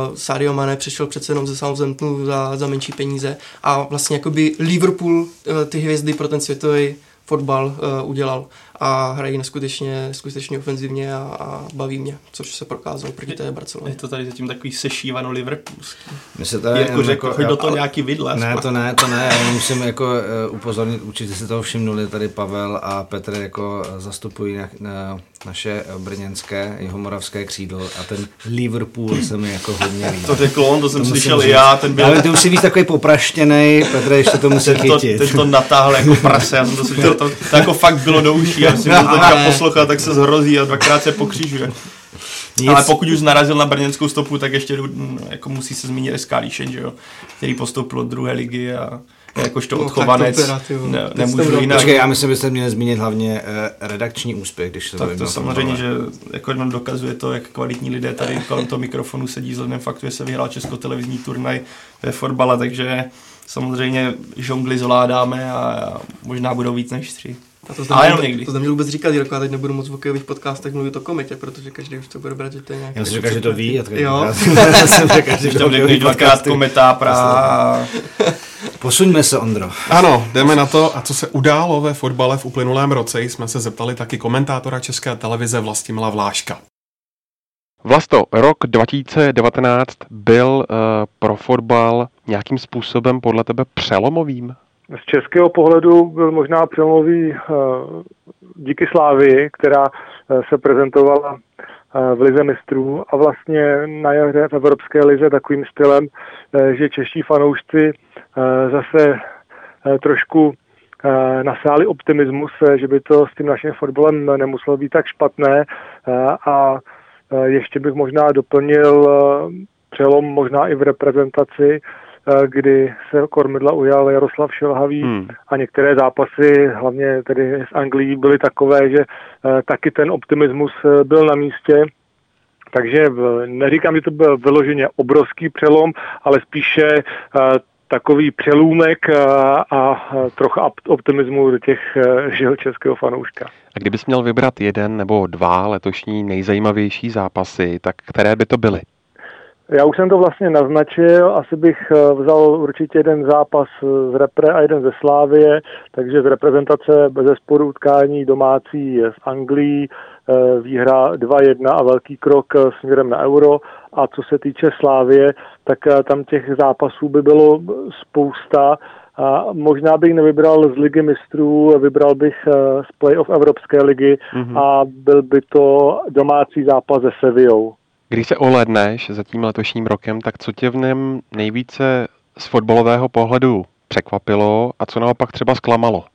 Uh, Sadio Mané přišel přece jenom ze Southamptonu za, za menší peníze a vlastně jakoby Liverpool uh, ty hvězdy pro ten světový fotbal uh, udělal a hrají neskutečně, neskutečně ofenzivně a, a baví mě, což se prokázalo proti té Barceloně. Je to tady zatím takový sešívano liverpoolský. Jirku řekl, jako, do toho ale, nějaký vidle. Ne, to ne, to ne, já musím jako uh, upozornit, určitě si toho všimnuli, tady Pavel a Petr jako zastupují na, na, naše brněnské, jihomoravské křídlo a ten Liverpool se mi jako hodně líbí. To řekl on, to jsem to slyšel já, ten byl... Ale ty musí být takový popraštěnej, Petr ještě to musí chytit. Ten to natáhl jako prase, já jsem to slyšel, to, to jako fakt bylo do uší. Si to teďka poslouchat, tak se zhrozí a dvakrát se pokřižuje. Nic. Ale pokud už narazil na brněnskou stopu, tak ještě jako musí se zmínit S K Líšeň, že jo, který postoupil od druhé ligy a jakožto odchovanec ne, nemůžu jinak. Počkej, já myslím, že byste měli zmínit hlavně eh, redakční úspěch, když se tak to to samozřejmě, že jako nám dokazuje to, jak kvalitní lidé tady kolem toho mikrofonu sedí, vzhledem faktu, že se vyhrál českotelevizní turnaj ve fotbale, takže samozřejmě žongli zvládáme a možná budou víc než tři. A to zde mě vůbec říkat, Jirko, já teď nebudu moc v hokejových podcastech mluvit o komitě, protože každý už to bude brát, že to je nějaký... Já jsem říkal, že to ví. Já jsem říkal, že to ví. Dvakrát kometa, prá... Posuňme se, Ondro. Ano, jdeme na to, a co se událo ve fotbale v uplynulém roce, jsme se zeptali taky komentátora České televize Vlastimila Vláška. Vlasto, rok dva tisíce devatenáct byl uh, pro fotbal nějakým způsobem podle tebe přelomovým? Z českého pohledu byl možná přelomový díky Slávii, která se prezentovala v Lize mistrů a vlastně na jaře v Evropské lize takovým stylem, že čeští fanoušci zase trošku nasáli optimismus, že by to s tím naším fotbalem nemuselo být tak špatné a ještě bych možná doplnil přelom možná i v reprezentaci, kdy se kormidla ujal Jaroslav Šilhavý hmm. a některé zápasy, hlavně tedy z Anglií, byly takové, že taky ten optimismus byl na místě. Takže neříkám, že to byl vyloženě obrovský přelom, ale spíše takový přelůmek a trocha optimismu do těch žil českého fanouška. A kdybys měl vybrat jeden nebo dva letošní nejzajímavější zápasy, tak které by to byly? Já už jsem to vlastně naznačil, asi bych vzal určitě jeden zápas z repre a jeden ze Slávie, takže z reprezentace bezesporu utkání domácí z Anglii, výhra dva jedna a velký krok směrem na euro. A co se týče Slávie, tak tam těch zápasů by bylo spousta. A možná bych nevybral z Ligy mistrů, vybral bych z playoff Evropské ligy mm-hmm. a byl by to domácí zápas se Sevillou. Když se ohlédneš za tím letošním rokem, tak co tě v něm nejvíce z fotbalového pohledu překvapilo a co naopak třeba zklamalo?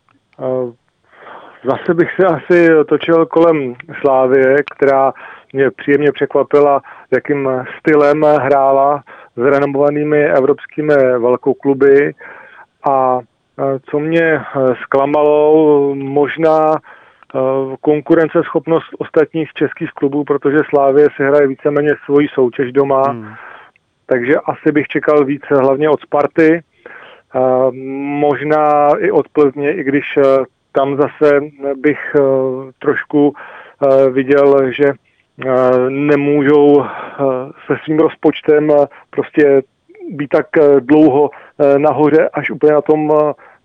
Zase bych se asi točil kolem Slávie, která mě příjemně překvapila, jakým stylem hrála s renomovanými evropskými velkokluby. A co mě zklamalo, možná konkurenceschopnost ostatních českých klubů, protože Slávie si hraje víceméně svoji soutěž doma, hmm. takže asi bych čekal víc hlavně od Sparty, možná i od Plzně, i když tam zase bych trošku viděl, že nemůžou se svým rozpočtem prostě být tak dlouho nahoře, až úplně na tom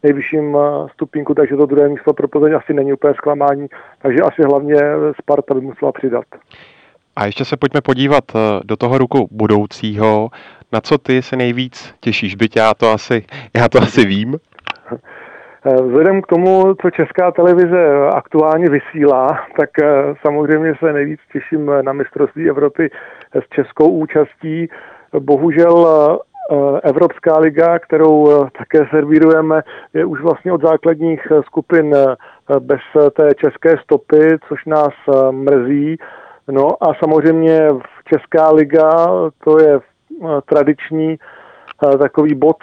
nejvyšším stupínku, takže to druhé místo pro Plzeň asi není úplně zklamání, takže asi hlavně Sparta by musela přidat. A ještě se pojďme podívat do toho roku budoucího. Na co ty se nejvíc těšíš, byť já to asi, já to asi vím? Vzhledem k tomu, co Česká televize aktuálně vysílá, tak samozřejmě se nejvíc těším na mistrovství Evropy s českou účastí. Bohužel Evropská liga, kterou také servírujeme, je už vlastně od základních skupin bez té české stopy, což nás mrzí. No a samozřejmě Česká liga, to je tradiční takový bod,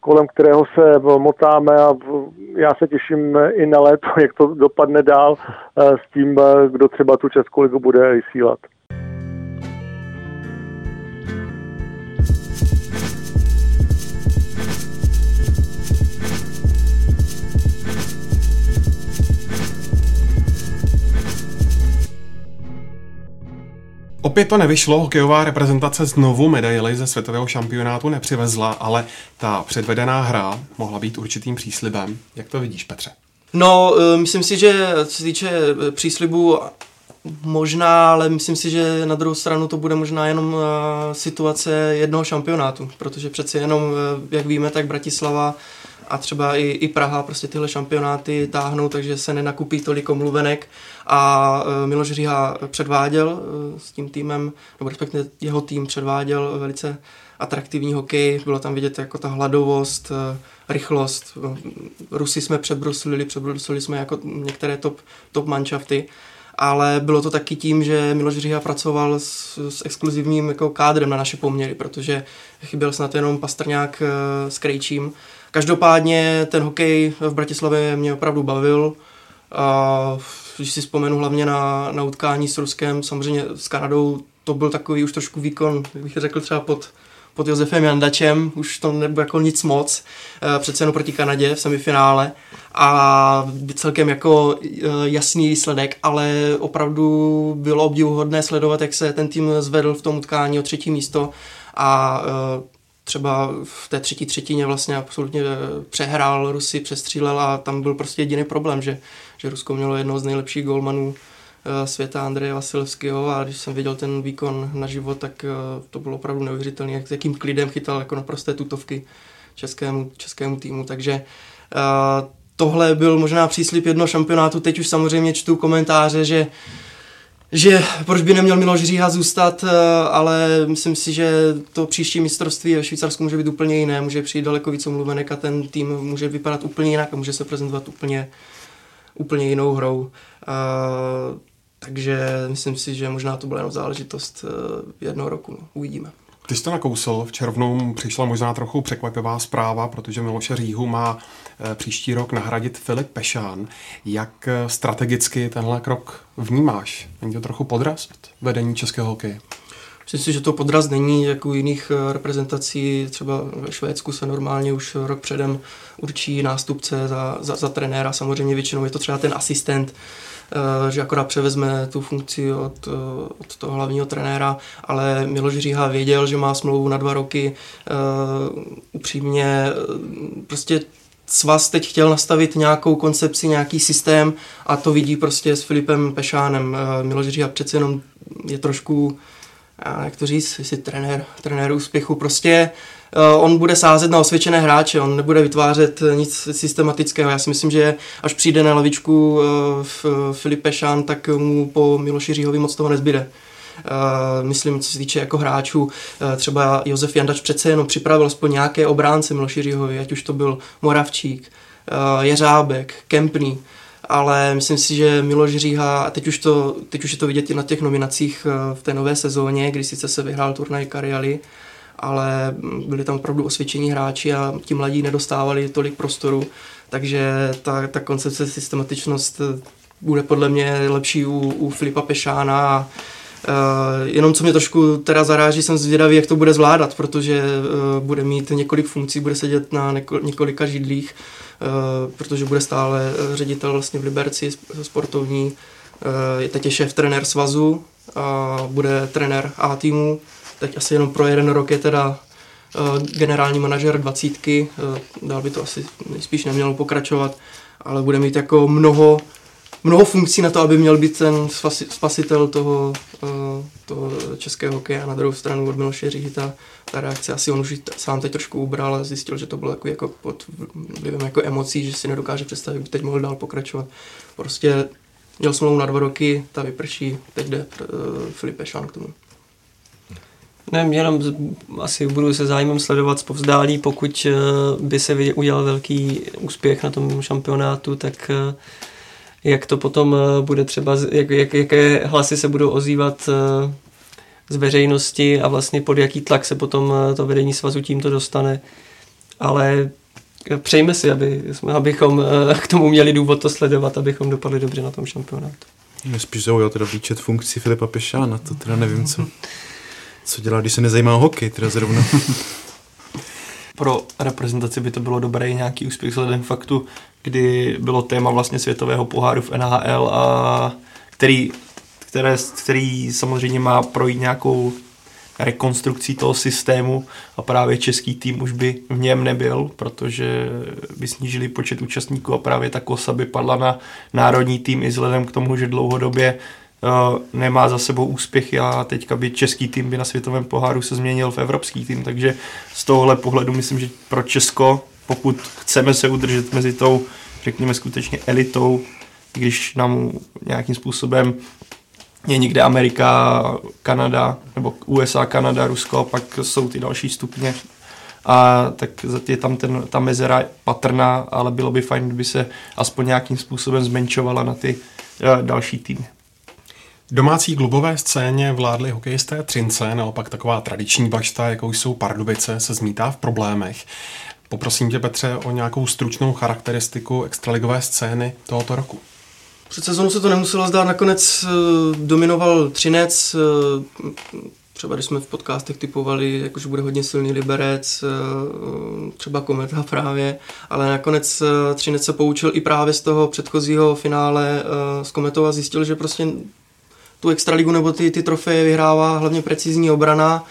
kolem kterého se motáme, a já se těším i na léto, jak to dopadne dál s tím, kdo třeba tu Českou ligu bude vysílat. Opět to nevyšlo, hokejová reprezentace znovu medaili ze světového šampionátu nepřivezla, ale ta předvedená hra mohla být určitým příslibem. Jak to vidíš, Petře? No, myslím si, že co se týče příslibu možná, ale myslím si, že na druhou stranu to bude možná jenom situace jednoho šampionátu, protože přeci jenom, jak víme, tak Bratislava a třeba i, i Praha prostě tyhle šampionáty táhnou, takže se nenakupí tolik omluvenek, a Miloš Říha předváděl s tím týmem, nebo respektive jeho tým předváděl velice atraktivní hokej, bylo tam vidět jako ta hladovost, rychlost. Rusy jsme předbruslili, předbruslili jsme jako některé top, top manšafty, ale bylo to taky tím, že Miloš Říha pracoval s, s exkluzivním jako kádrem na naše poměry, protože chyběl snad jenom Pastrňák s Krejčím. Každopádně ten hokej v Bratislavě mě opravdu bavil. A když si vzpomenu hlavně na, na utkání s Ruskem, samozřejmě s Kanadou, to byl takový už trošku výkon, jak bych řekl, třeba pod, pod Josefem Jandačem, už to nebylo jako nic moc, přece jenom proti Kanadě v semifinále, a celkem jako jasný výsledek, ale opravdu bylo obdivuhodné sledovat, jak se ten tým zvedl v tom utkání o třetí místo, a třeba v té třetí třetině vlastně absolutně přehrál Rusy, přestřílel, a tam byl prostě jediný problém, že, že Rusko mělo jednoho z nejlepších gólmanů světa, Andreje Vasilevského, a když jsem viděl ten výkon naživo, tak to bylo opravdu neuvěřitelné, jak, jakým klidem chytal jako naprosté tutovky českému, českému týmu, takže uh, tohle byl možná příslib jednoho šampionátu. Teď už samozřejmě čtu komentáře, že že proč by neměl Miloš Říha zůstat, ale myslím si, že to příští mistrovství ve Švýcarsku může být úplně jiné, může přijít daleko víc omluvenek a ten tým může vypadat úplně jinak a může se prezentovat úplně, úplně jinou hrou. Uh, takže myslím si, že možná to byla jenom záležitost jednoho roku, no, uvidíme. Ty jsi to nakousil, v červnu přišla možná trochu překvapivá zpráva, protože Miloše Říhu má příští rok nahradit Filip Pešán. Jak strategicky tenhle krok vnímáš? Není to trochu podraz vedení českého hokeje? Myslím si, že to podraz není, jako u jiných reprezentací, třeba ve Švédsku se normálně už rok předem určí nástupce za, za, za trenéra, samozřejmě většinou je to třeba ten asistent, že akorát převezme tu funkci od, od toho hlavního trenéra, ale Miloš Říha věděl, že má smlouvu na dva roky, upřímně prostě svaz teď chtěl nastavit nějakou koncepci, nějaký systém, a to vidí prostě s Filipem Pešánem. Miloš Říha přece jenom je trošku, jak to říct, jestli trenér, trenér úspěchu, prostě on bude sázet na osvědčené hráče, on nebude vytvářet nic systematického. Já si myslím, že až přijde na lavičku Filip Pešán, tak mu po Miloši Říhovi moc toho nezbyde. Myslím, co se týče jako hráčů, třeba Josef Jandač přece jenom připravil aspoň nějaké obránce Miloši Říhovi, ať už to byl Moravčík, Jeřábek, Kempný, ale myslím si, že Miloš Říha, a teď už, to, teď už je to vidět i na těch nominacích v té nové sezóně, kdy sice se vyhrál turnaj Cariali, ale byli tam opravdu osvědčení hráči a ti mladí nedostávali tolik prostoru, takže ta, ta koncepce, systematičnost bude podle mě lepší u, u Filipa Pešána. A Uh, jenom co mě trošku teda zaráží, jsem zvědavý, jak to bude zvládat, protože uh, bude mít několik funkcí, bude sedět na neko- několika židlích, uh, protože bude stále ředitel vlastně v Liberci sportovní, uh, je teď je šéf trenér svazu, uh, bude trenér A týmu, teď asi jenom pro jeden rok je teda uh, generální manažer dvacítky, uh, dál by to asi nejspíš nemělo pokračovat, ale bude mít jako mnoho Mnoho funkcí na to, aby měl být ten spasitel toho, toho českého hokeje, a na druhou stranu od Miloše Říhy ta, ta reakce, asi on už sám teď trošku ubral a zjistil, že to bylo jako, jako pod vlivem jako emocí, že si nedokáže představit, že teď mohl dál pokračovat. Prostě měl smlouvu na dva roky, ta vyprší, teď jde Filip Pešán k tomu. Nevím, jenom asi budu se zájmem sledovat zpovzdálí, pokud by se udělal velký úspěch na tom šampionátu, tak jak to potom bude třeba, jak, jak, jaké hlasy se budou ozývat z veřejnosti a vlastně pod jaký tlak se potom to vedení svazu tímto dostane. Ale přejme si, aby, abychom k tomu měli důvod to sledovat, abychom dopadli dobře na tom šampionátu. Mě spíš zaujal teda výčet funkcí Filipa Pešána, to teda nevím, co, co dělá, když se nezajímá o hokej, teda zrovna. Pro reprezentaci by to bylo dobré nějaký úspěch vzhledem k faktu, kdy bylo téma vlastně světového poháru v N H L, a který, které, který samozřejmě má projít nějakou rekonstrukcí toho systému, a právě český tým už by v něm nebyl, protože by snížili počet účastníků a právě ta kosa by padla na národní tým i vzhledem k tomu, že dlouhodobě uh, nemá za sebou úspěchy, a teďka by český tým by na světovém poháru se změnil v evropský tým, takže z tohohle pohledu myslím, že pro Česko, pokud chceme se udržet mezi tou, řekněme, skutečně elitou, když nám nějakým způsobem je někde Amerika, Kanada, nebo U S A, Kanada, Rusko, pak jsou ty další stupně. A tak je tam ten, ta mezera patrná, ale bylo by fajn, kdyby se aspoň nějakým způsobem zmenšovala na ty uh, další týmy. V domácí klubové scéně vládli hokejisté Třince, naopak taková tradiční bašta, jakou jsou Pardubice, se zmítá v problémech. Poprosím tě, Petře, o nějakou stručnou charakteristiku extraligové scény tohoto roku. Před sezónou se to nemuselo zdát, nakonec dominoval Třinec, třeba když jsme v podcastech typovali, jakože bude hodně silný Liberec, třeba Kometa právě, ale nakonec Třinec se poučil i právě z toho předchozího finále s Kometou a zjistil, že prostě tu extraligu nebo ty, ty trofeje vyhrává hlavně precizní obrana,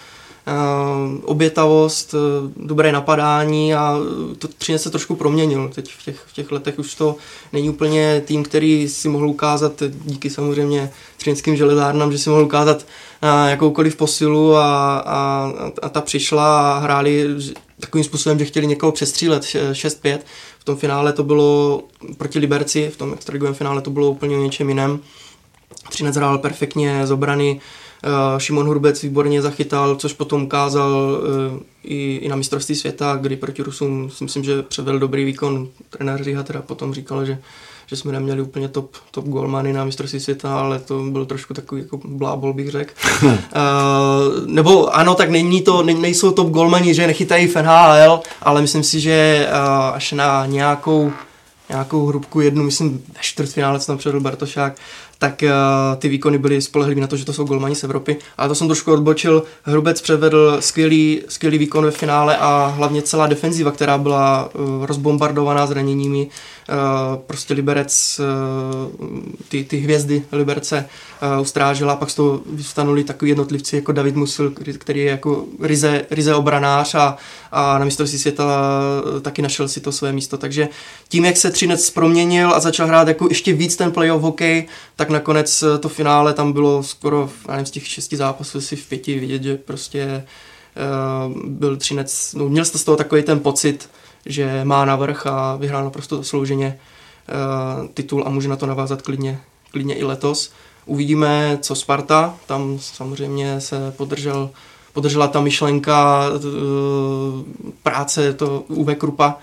obětavost, dobré napadání, a to Třinec se trošku proměnil. Teď v těch, v těch letech už to není úplně tým, který si mohl ukázat, díky samozřejmě třineckým železárnám, že si mohl ukázat jakoukoliv posilu, a, a, a ta přišla a hráli takovým způsobem, že chtěli někoho přestřílet šest pět. V tom finále to bylo proti Liberci, v tom extraligovém finále to bylo úplně něčem jiném. Třinec hrál perfektně z obrany, Šimon Hrubec výborně zachytal, což potom ukázal i, i na mistrovství světa, kdy proti Rusům si myslím, že předvedl dobrý výkon. Trenér Říha teda potom říkal, že, že jsme neměli úplně top, top golmany na mistrovství světa, ale to byl trošku takový jako blábol, bych řekl. uh, nebo ano, tak není to, ne, nejsou top golmani, že nechytají v N H L, ale myslím si, že uh, až na nějakou nějakou hrubku jednu, myslím ve čtvrtfinále, co tam předl Bartošák, tak uh, ty výkony byly spolehlivé na to, že to jsou golmani z Evropy. Ale to jsem trošku odbočil. Hrubec předvedl skvělý, skvělý výkon ve finále, a hlavně celá defenziva, která byla uh, rozbombardovaná zraněními. Uh, prostě Liberec, uh, ty, ty hvězdy Liberce uh, ustrážila, pak z toho vystanuli takový jednotlivci jako David Musil, který je jako ryze, ryze obranář, a, a na mistrovství světa uh, taky našel si to své místo. Takže tím, jak se Třinec proměnil a začal hrát jako ještě víc ten playoff hokej, tak nakonec to finále tam bylo skoro, nevím, z těch šesti zápasů si v pěti vidět, že prostě uh, byl Třinec, no, měl jste z toho takový ten pocit, že má navrch a vyhrál naprosto zaslouženě uh, titul a může na to navázat klidně, klidně i letos. Uvidíme, co Sparta, tam samozřejmě se podržel, podržela ta myšlenka uh, práce to Uwe Kruppa,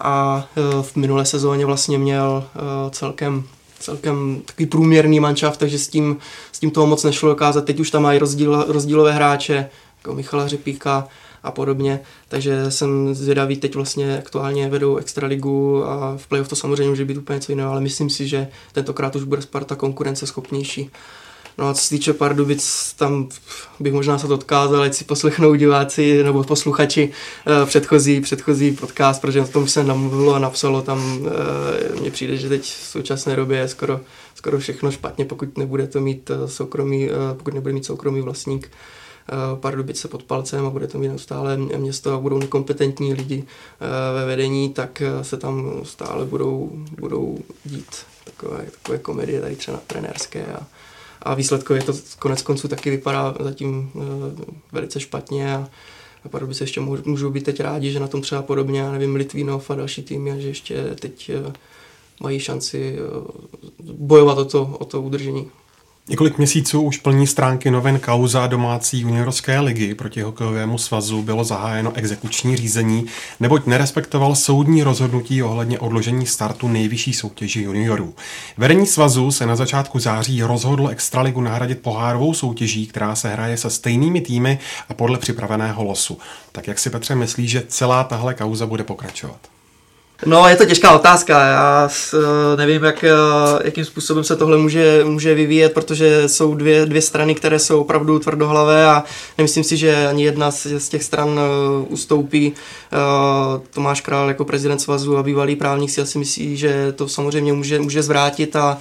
a uh, v minulé sezóně vlastně měl uh, celkem celkem takový průměrný mančaft, takže s tím, s tím toho moc nešlo dokázat. Teď už tam mají rozdíl, rozdílové hráče, jako Michala Řepíka a podobně, takže jsem zvědavý, teď vlastně aktuálně vedou extraligu a v playoff to samozřejmě může být úplně co jiného, ale myslím si, že tentokrát už bude Sparta konkurenceschopnější. No a co se týče Pardubic, tam bych možná se to odkázal, ať si poslechnou diváci nebo posluchači eh, předchozí, předchozí podcast, protože na tom se namluvilo a napsalo, tam eh, mně přijde, že teď v současné době je skoro, skoro všechno špatně, pokud nebude to mít soukromý, eh, pokud nebude mít soukromý vlastník eh, Pardubice pod palcem a bude to mít neustále město a budou nekompetentní lidi eh, ve vedení, tak eh, se tam stále budou, budou dít takové, takové komedie tady třeba trenérské, a A výsledkově to konec konců taky vypadá zatím e, velice špatně, a, a Pardubice ještě můžou, můžou být teď rádi, že na tom třeba podobně, já nevím, Litvínov a další týmy, a že ještě teď e, mají šanci e, bojovat o to, o to udržení. Několik měsíců už plní stránky novin kauza domácí juniorské ligy. Proti hokejovému svazu bylo zahájeno exekuční řízení, neboť nerespektoval soudní rozhodnutí ohledně odložení startu nejvyšší soutěži juniorů. Vedení svazu se na začátku září rozhodlo extraligu nahradit pohárovou soutěží, která se hraje se stejnými týmy a podle připraveného losu. Tak jak si, Petře, myslíš, že celá tahle kauza bude pokračovat? No, je to těžká otázka. Já nevím, jak, jakým způsobem se tohle může, může vyvíjet, protože jsou dvě, dvě strany, které jsou opravdu tvrdohlavé a nemyslím si, že ani jedna z, z těch stran ustoupí. Tomáš Král jako prezident svazu a bývalý právník si asi myslí, že to samozřejmě může, může zvrátit a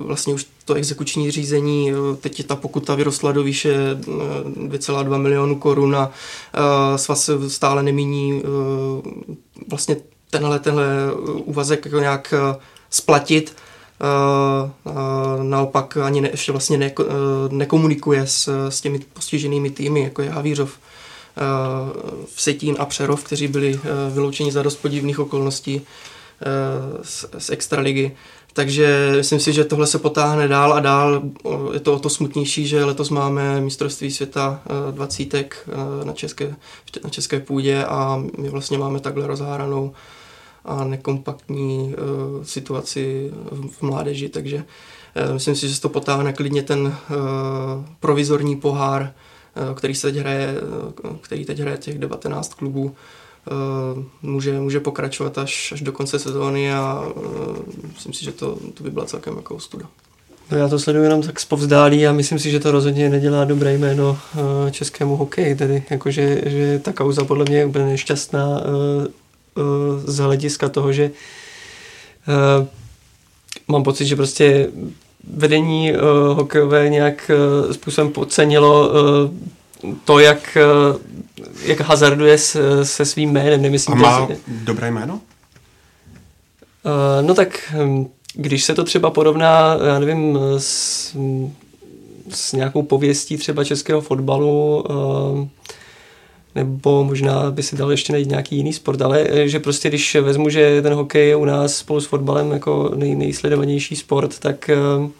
vlastně už to exekuční řízení, teď je ta pokuta vyrostla do výše dva celé dva milionu korun a svaz stále nemíní vlastně tenhle, tenhle úvazek jako nějak splatit. Naopak ani ne, ještě vlastně ne, nekomunikuje s, s těmi postiženými týmy, jako je Havířov, Vsetín a Přerov, kteří byli vyloučeni za dost podivných okolností z, z extraligy. Takže myslím si, že tohle se potáhne dál a dál. Je to o to smutnější, že letos máme mistrovství světa dvacítek na české, na české půdě a my vlastně máme takhle rozháranou a nekompaktní situaci v mládeži. Takže myslím si, že se to potáhne klidně ten provizorní pohár, který se teď hraje, který teď hraje těch devatenáct klubů. Může, může pokračovat až, až do konce sezóny a myslím si, že to, to by byla celkem jako ostuda. No, já to sleduji jenom tak zpovzdálí a myslím si, že to rozhodně nedělá dobré jméno českému hokeji. Tedy jakože že ta kauza podle mě je úplně nešťastná z hlediska toho, že mám pocit, že prostě vedení hokejové nějak způsobem podcenilo to, jak, jak hazarduje se, se svým jménem, nemyslím. A má to, dobré jméno? Uh, no tak, když se to třeba porovná, já nevím, s, s nějakou pověstí třeba českého fotbalu, uh, nebo možná by si dal ještě najít nějaký jiný sport, ale že prostě když vezmu, že ten hokej je u nás spolu s fotbalem jako nej, nejsledovanější sport, tak... Uh,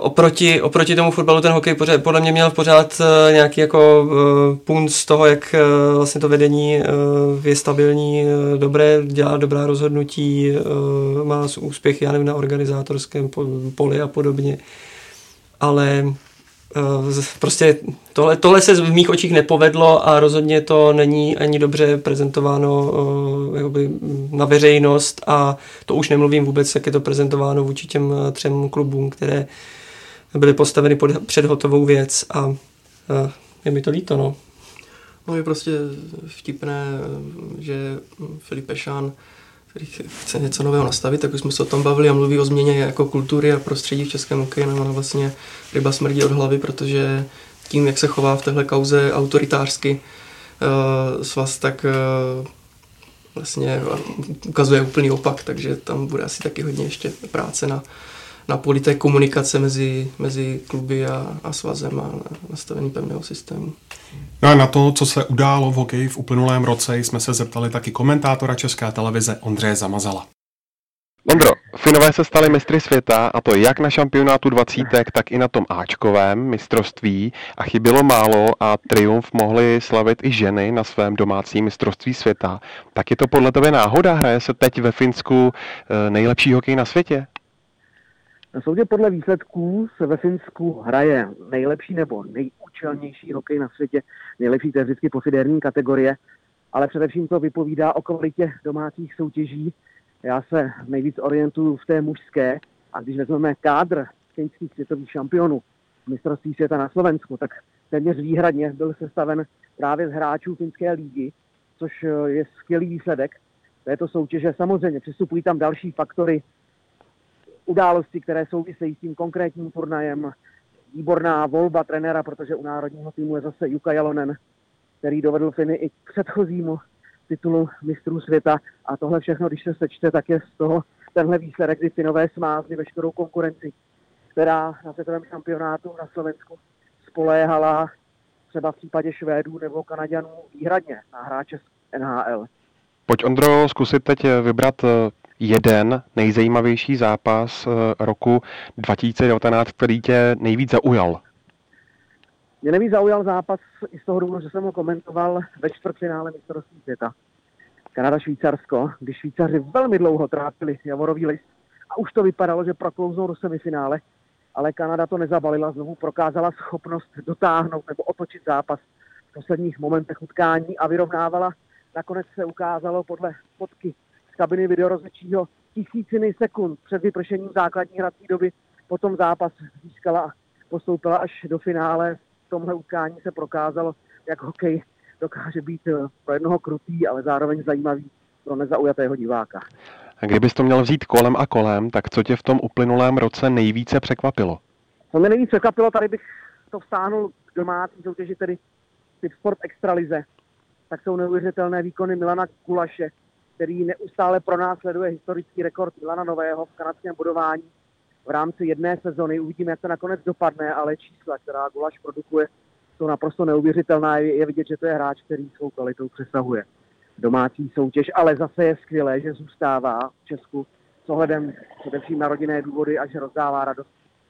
Oproti, oproti tomu fotbalu ten hokej pořád, podle mě měl pořád nějaký jako punt z toho, jak vlastně to vedení je stabilní, dobré, dělá dobrá rozhodnutí, má úspěch, já nevím, na organizátorském poli a podobně. Ale prostě tohle, tohle se v mých očích nepovedlo a rozhodně to není ani dobře prezentováno jakoby na veřejnost a to už nemluvím vůbec, jak je to prezentováno vůči těm třem klubům, které byly postaveny pod předhotovou věc a, a je mi to líto, no. No je prostě vtipné, že Filip Pešán, který chce něco nového nastavit, tak už jsme se o tom bavili a mluví o změně jako kultury a prostředí v českém hokeji, no ona vlastně ryba smrdí od hlavy, protože tím, jak se chová v téhle kauze autoritářsky uh, svaz, tak uh, vlastně ukazuje úplný opak, takže tam bude asi taky hodně ještě práce na, na poli té komunikace mezi, mezi kluby a, a svazem a nastavení pevného systému. No a na to, co se událo v hokeji v uplynulém roce, jsme se zeptali taky komentátora České televize Ondřeje Zamazala. Ondro, Finové se stali mistry světa, a to jak na šampionátu dvacítek, tak i na tom áčkovém mistrovství a chybělo málo a triumf mohly slavit i ženy na svém domácím mistrovství světa. Tak je to podle tebe náhoda? Hraje se teď ve Finsku nejlepší hokej na světě? Soudě podle výsledků se ve Finsku hraje nejlepší nebo nejúčelnější hokej na světě. Nejlepší to je vždycky pofiderní kategorie, ale především to vypovídá o kvalitě domácích soutěží. Já se nejvíc orientuju v té mužské a když vezmeme kádr finských světových šampionů mistrovství světa na Slovensku, tak téměř výhradně byl sestaven právě z hráčů finské ligy, což je skvělý výsledek této soutěže. Samozřejmě přistupují tam další faktory, události, které souvisejí s tím konkrétním turnajem. Výborná volba trenéra, protože u národního týmu je zase Juka Jalonen, který dovedl Finy i k předchozímu titulu mistrů světa. A tohle všechno, když se sečte, tak je z toho tenhle výsledek, kdy Finové smázli veškerou konkurenci, která na světovém šampionátu na Slovensku spoléhala třeba v případě Švédů nebo Kanaďanů výhradně na hráče z N H L. Pojď, Ondro, zkusit teď vybrat jeden nejzajímavější zápas roku dva tisíce devatenáct, který tě nejvíc zaujal? Mě nejvíc zaujal zápas i z toho důvodu, že jsem ho komentoval ve čtvrtfinále mistrovství světa. Kanada-Švýcarsko, když Švýcaři velmi dlouho trápili javorový list a už to vypadalo, že proklouznou do semifinále, ale Kanada to nezabalila, znovu prokázala schopnost dotáhnout nebo otočit zápas v posledních momentech utkání a vyrovnávala. Nakonec se ukázalo podle fotky z kabiny videorozhodčího tisíciny sekund před vypršením základní hrací doby. Potom zápas získala a postoupila až do finále. V tomhle utkání se prokázalo, jak hokej dokáže být pro jednoho krutý, ale zároveň zajímavý pro nezaujatého diváka. A kdybys to měl vzít kolem a kolem, tak co tě v tom uplynulém roce nejvíce překvapilo? Co mě nejvíce překvapilo, tady bych to vstáhnul k domácí soutěži, tedy typ sport extralize. Tak jsou neuvěřitelné výkony Milana Kulaše, který neustále pronásleduje historický rekord Milana Nového v kanadském bodování v rámci jedné sezony. Uvidíme, jak to nakonec dopadne, ale čísla, která Kulaš produkuje, jsou naprosto neuvěřitelná. Je vidět, že to je hráč, který svou kvalitou přesahuje domácí soutěž, ale zase je skvělé, že zůstává v Česku s ohledem především na rodinné důvody a že rozdává radost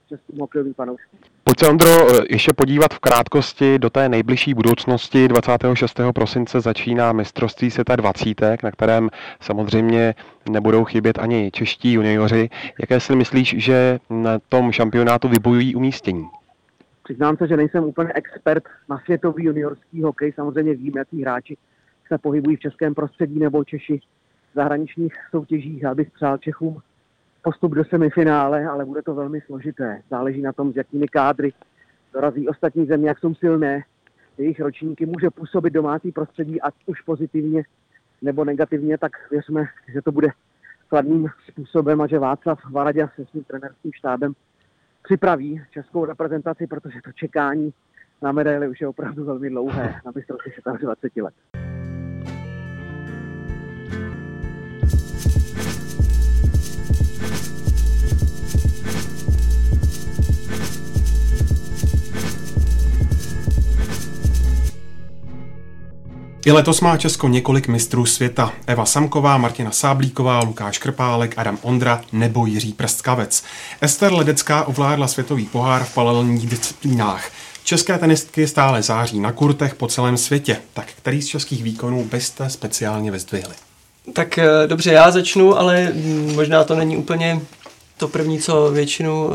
českým hokejovým fanouškům. Pojď se, Ondro, ještě podívat v krátkosti do té nejbližší budoucnosti. dvacátého šestého prosince začíná mistrovství světa dvacítek, na kterém samozřejmě nebudou chybět ani čeští junioři. Jaké si myslíš, že na tom šampionátu vybojují umístění? Přiznám se, že nejsem úplně expert na světový juniorský hokej. Samozřejmě vím, jaký hráči se pohybují v českém prostředí nebo Češi v zahraničních soutěžích. Já bych přál Čechům postup do semifinále, ale bude to velmi složité. Záleží na tom, s jakými kádry dorazí ostatní země, jak jsou silné. Jejich ročníky může působit domácí prostředí, ať už pozitivně nebo negativně, tak věřme, že to bude kladným způsobem a že Václav Varaďa se svým trenérským štábem připraví českou reprezentaci, protože to čekání na medaili už je opravdu velmi dlouhé, na mistrovství světa dvacet let. I letos má Česko několik mistrů světa. Eva Samková, Martina Sáblíková, Lukáš Krpálek, Adam Ondra nebo Jiří Prstkavec. Ester Ledecká ovládla světový pohár v paralelních disciplínách. České tenistky stále září na kurtech po celém světě. Tak který z českých výkonů byste speciálně vyzdvihli? Tak dobře, já začnu, ale možná to není úplně to první, co většinu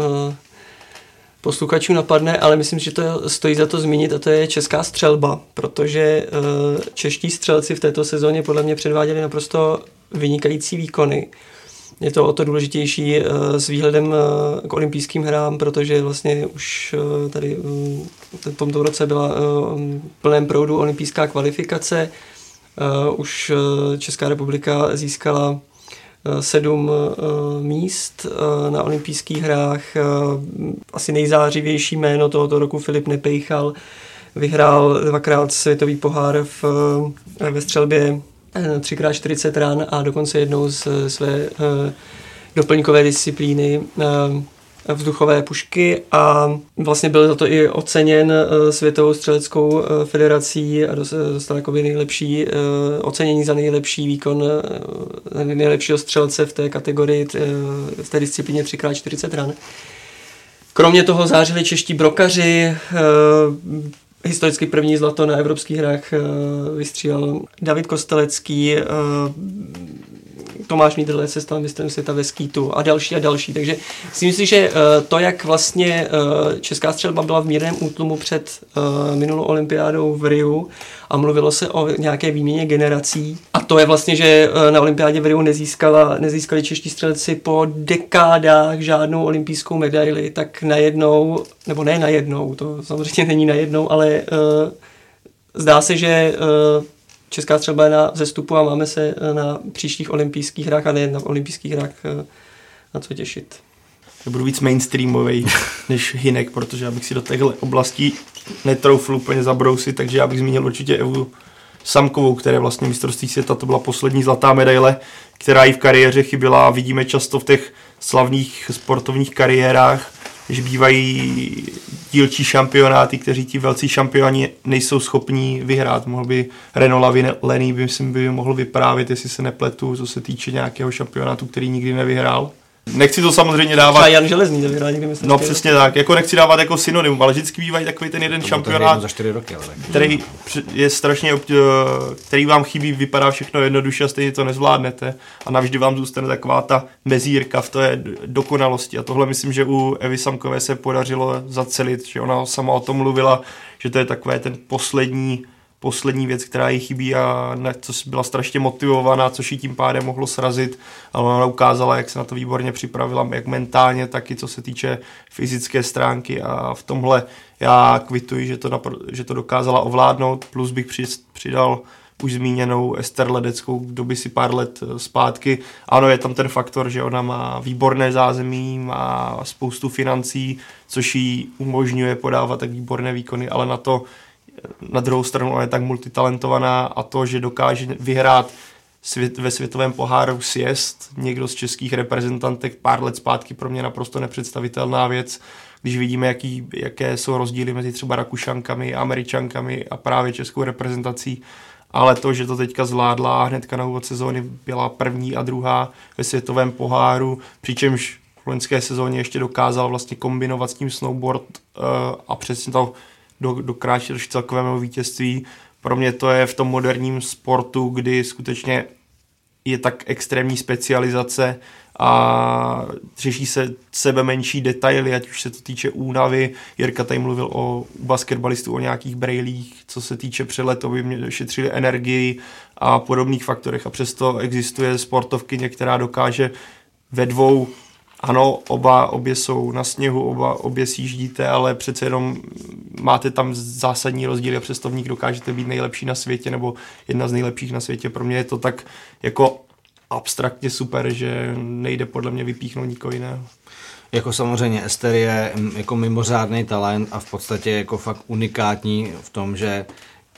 posluchačů napadne, ale myslím, že to stojí za to zmínit, a to je česká střelba, protože čeští střelci v této sezóně podle mě předváděli naprosto vynikající výkony. Je to o to důležitější s výhledem k olympijským hrám, protože vlastně už tady v tomto roce byla v plném proudu olympijská kvalifikace. Už Česká republika získala sedm míst na olympijských hrách. Asi nejzářivější jméno tohoto roku Filip Nepejchal vyhrál dvakrát světový pohár v, ve střelbě tři krát čtyřicet ran a dokonce jednou z své doplňkové disciplíny vzduchové pušky a vlastně byl za to i oceněn Světovou střeleckou federací a dostal jako nejlepší ocenění za nejlepší výkon nejlepšího střelce v té kategorii, v té disciplíně tři krát čtyřicet ran. Kromě toho zářili čeští brokaři, historicky první zlato na evropských hrách vystřílel David Kostelecký, Tomáš Nýdrlec se stal mistrem světa ve skýtu a další a další. Takže si myslím, že to, jak vlastně česká střelba byla v mírném útlumu před minulou olympiádou v Riu a mluvilo se o nějaké výměně generací, a to je vlastně, že na olympiádě v Riu nezískala, nezískali čeští střelci po dekádách žádnou olympijskou medaili, tak najednou, nebo ne najednou, to samozřejmě není najednou, ale uh, zdá se, že uh, česká střelba je na vzestupu a máme se na příštích olympijských hrách a nejen na olympijských hrách na co těšit. Já budu víc mainstreamový než Hynek, protože já bych si do téhle oblasti netroufl úplně zabrousit, takže já bych zmínil určitě Evu Samkovou, která vlastně mistrovství světa, to byla poslední zlatá medaile, která jí v kariéře chyběla. Vidíme často v těch slavných sportovních kariérách že bývají dílčí šampionáty, kteří ti velcí šampioni nejsou schopní vyhrát. Mohl by Renault Lavilený, myslím, by mohl vyprávět, jestli se nepletu, co se týče nějakého šampionátu, který nikdy nevyhrál. Nechci to samozřejmě dávat. A Jan Železný nevyhrál nikdy mistrovství. No přesně tak, jako nechci dávat jako synonymum, ale vždycky bývají takový ten jeden šampionát, roky, který je strašně, který vám chybí, vypadá všechno jednoduše a stejně to nezvládnete a navždy vám zůstane taková ta mezírka v té dokonalosti. A tohle myslím, že u Evy Samkové se podařilo zacelit, že ona sama o tom mluvila, že to je takové ten poslední poslední věc, která jí chybí a na co byla strašně motivovaná, což jí tím pádem mohlo srazit, ale ona ukázala, jak se na to výborně připravila, jak mentálně, tak i co se týče fyzické stránky a v tomhle já kvituji, že to, napr- že to dokázala ovládnout, plus bych přidal už zmíněnou Ester Ledeckou, kdo by si pár let zpátky. Ano, je tam ten faktor, že ona má výborné zázemí, má spoustu financí, což jí umožňuje podávat tak výborné výkony, ale na to na druhou stranu ona je tak multitalentovaná a to, že dokáže vyhrát svět, ve světovém poháru sjezd někdo z českých reprezentantek pár let zpátky, pro mě naprosto nepředstavitelná věc, když vidíme, jaký, jaké jsou rozdíly mezi třeba Rakušankami, Američankami a právě českou reprezentací, ale to, že to teďka zvládla hnedka na úvod sezóny, byla první a druhá ve světovém poháru, přičemž v loňské sezóně ještě dokázala vlastně kombinovat s tím snowboard uh, a přesně to do, do kráčet k celkovému vítězství. Pro mě to je v tom moderním sportu, kdy skutečně je tak extrémní specializace a řeší se sebe menší detaily, ať už se to týče únavy. Jirka tady mluvil o basketbalistů, o nějakých brejlích, co se týče přeletu, aby mě šetřili energii a podobných faktorech. A přesto existuje sportovkyně, která dokáže ve dvou. Ano, oba, obě jsou na sněhu, oba, obě sjíždíte, ale přece jenom máte tam zásadní rozdíly a přesto v nich dokážete být nejlepší na světě nebo jedna z nejlepších na světě. Pro mě je to tak jako abstraktně super, že nejde podle mě vypíchnout nikoho jiného. Jako samozřejmě Ester je jako mimořádný talent a v podstatě jako fakt unikátní v tom, že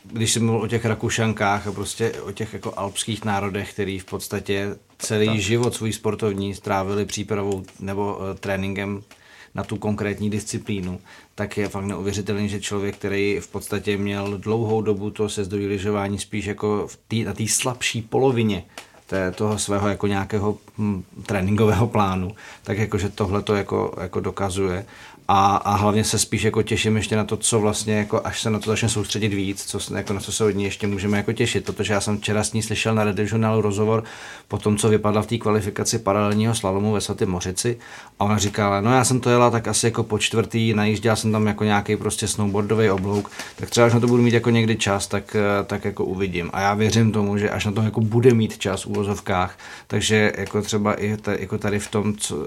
když jsem mluvil o těch Rakušankách a prostě o těch jako alpských národech, který v podstatě celý tak. život svůj sportovní strávili přípravou nebo uh, tréninkem na tu konkrétní disciplínu, tak je fakt neuvěřitelný, že člověk, který v podstatě měl dlouhou dobu to sjezdové lyžování spíš jako v tý, na té slabší polovině té, toho svého jako nějakého hm, tréninkového plánu, tak jakože tohle to jako, jako dokazuje. A, a hlavně se spíš jako těším ještě na to, co vlastně, jako až se na to začne soustředit víc, co, jako na co se od ní ještě můžeme jako těšit, protože já jsem včera s ní slyšel na Radiožurnálu rozhovor po tom, co vypadla v té kvalifikaci paralelního slalomu ve Svatém Mořici a ona říkala, no já jsem to jela tak asi jako po čtvrtý, najížděla jsem tam jako nějaký prostě snowboardový oblouk, tak třeba až na to budu mít jako někdy čas, tak, tak jako uvidím a já věřím tomu, že až na to jako bude mít čas v uvozovkách, takže jako třeba i t- jako tady v tom, co,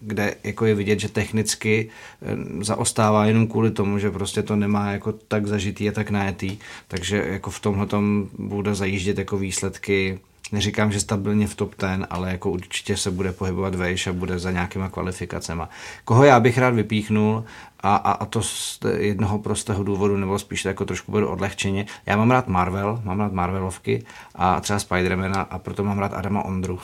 kde jako je vidět, že technicky zaostává jenom kvůli tomu, že prostě to nemá jako tak zažitý a tak najetý, takže jako v tomhletom bude zajíždět jako výsledky, neříkám, že stabilně v top ten, ale jako určitě se bude pohybovat vejš a bude za nějakýma kvalifikacema. Koho já bych rád vypíchnul a, a, a to z jednoho prostého důvodu, nebo spíš jako trošku budu odlehčeně, já mám rád Marvel, mám rád Marvelovky a třeba Spidermana a proto mám rád Adama Ondru,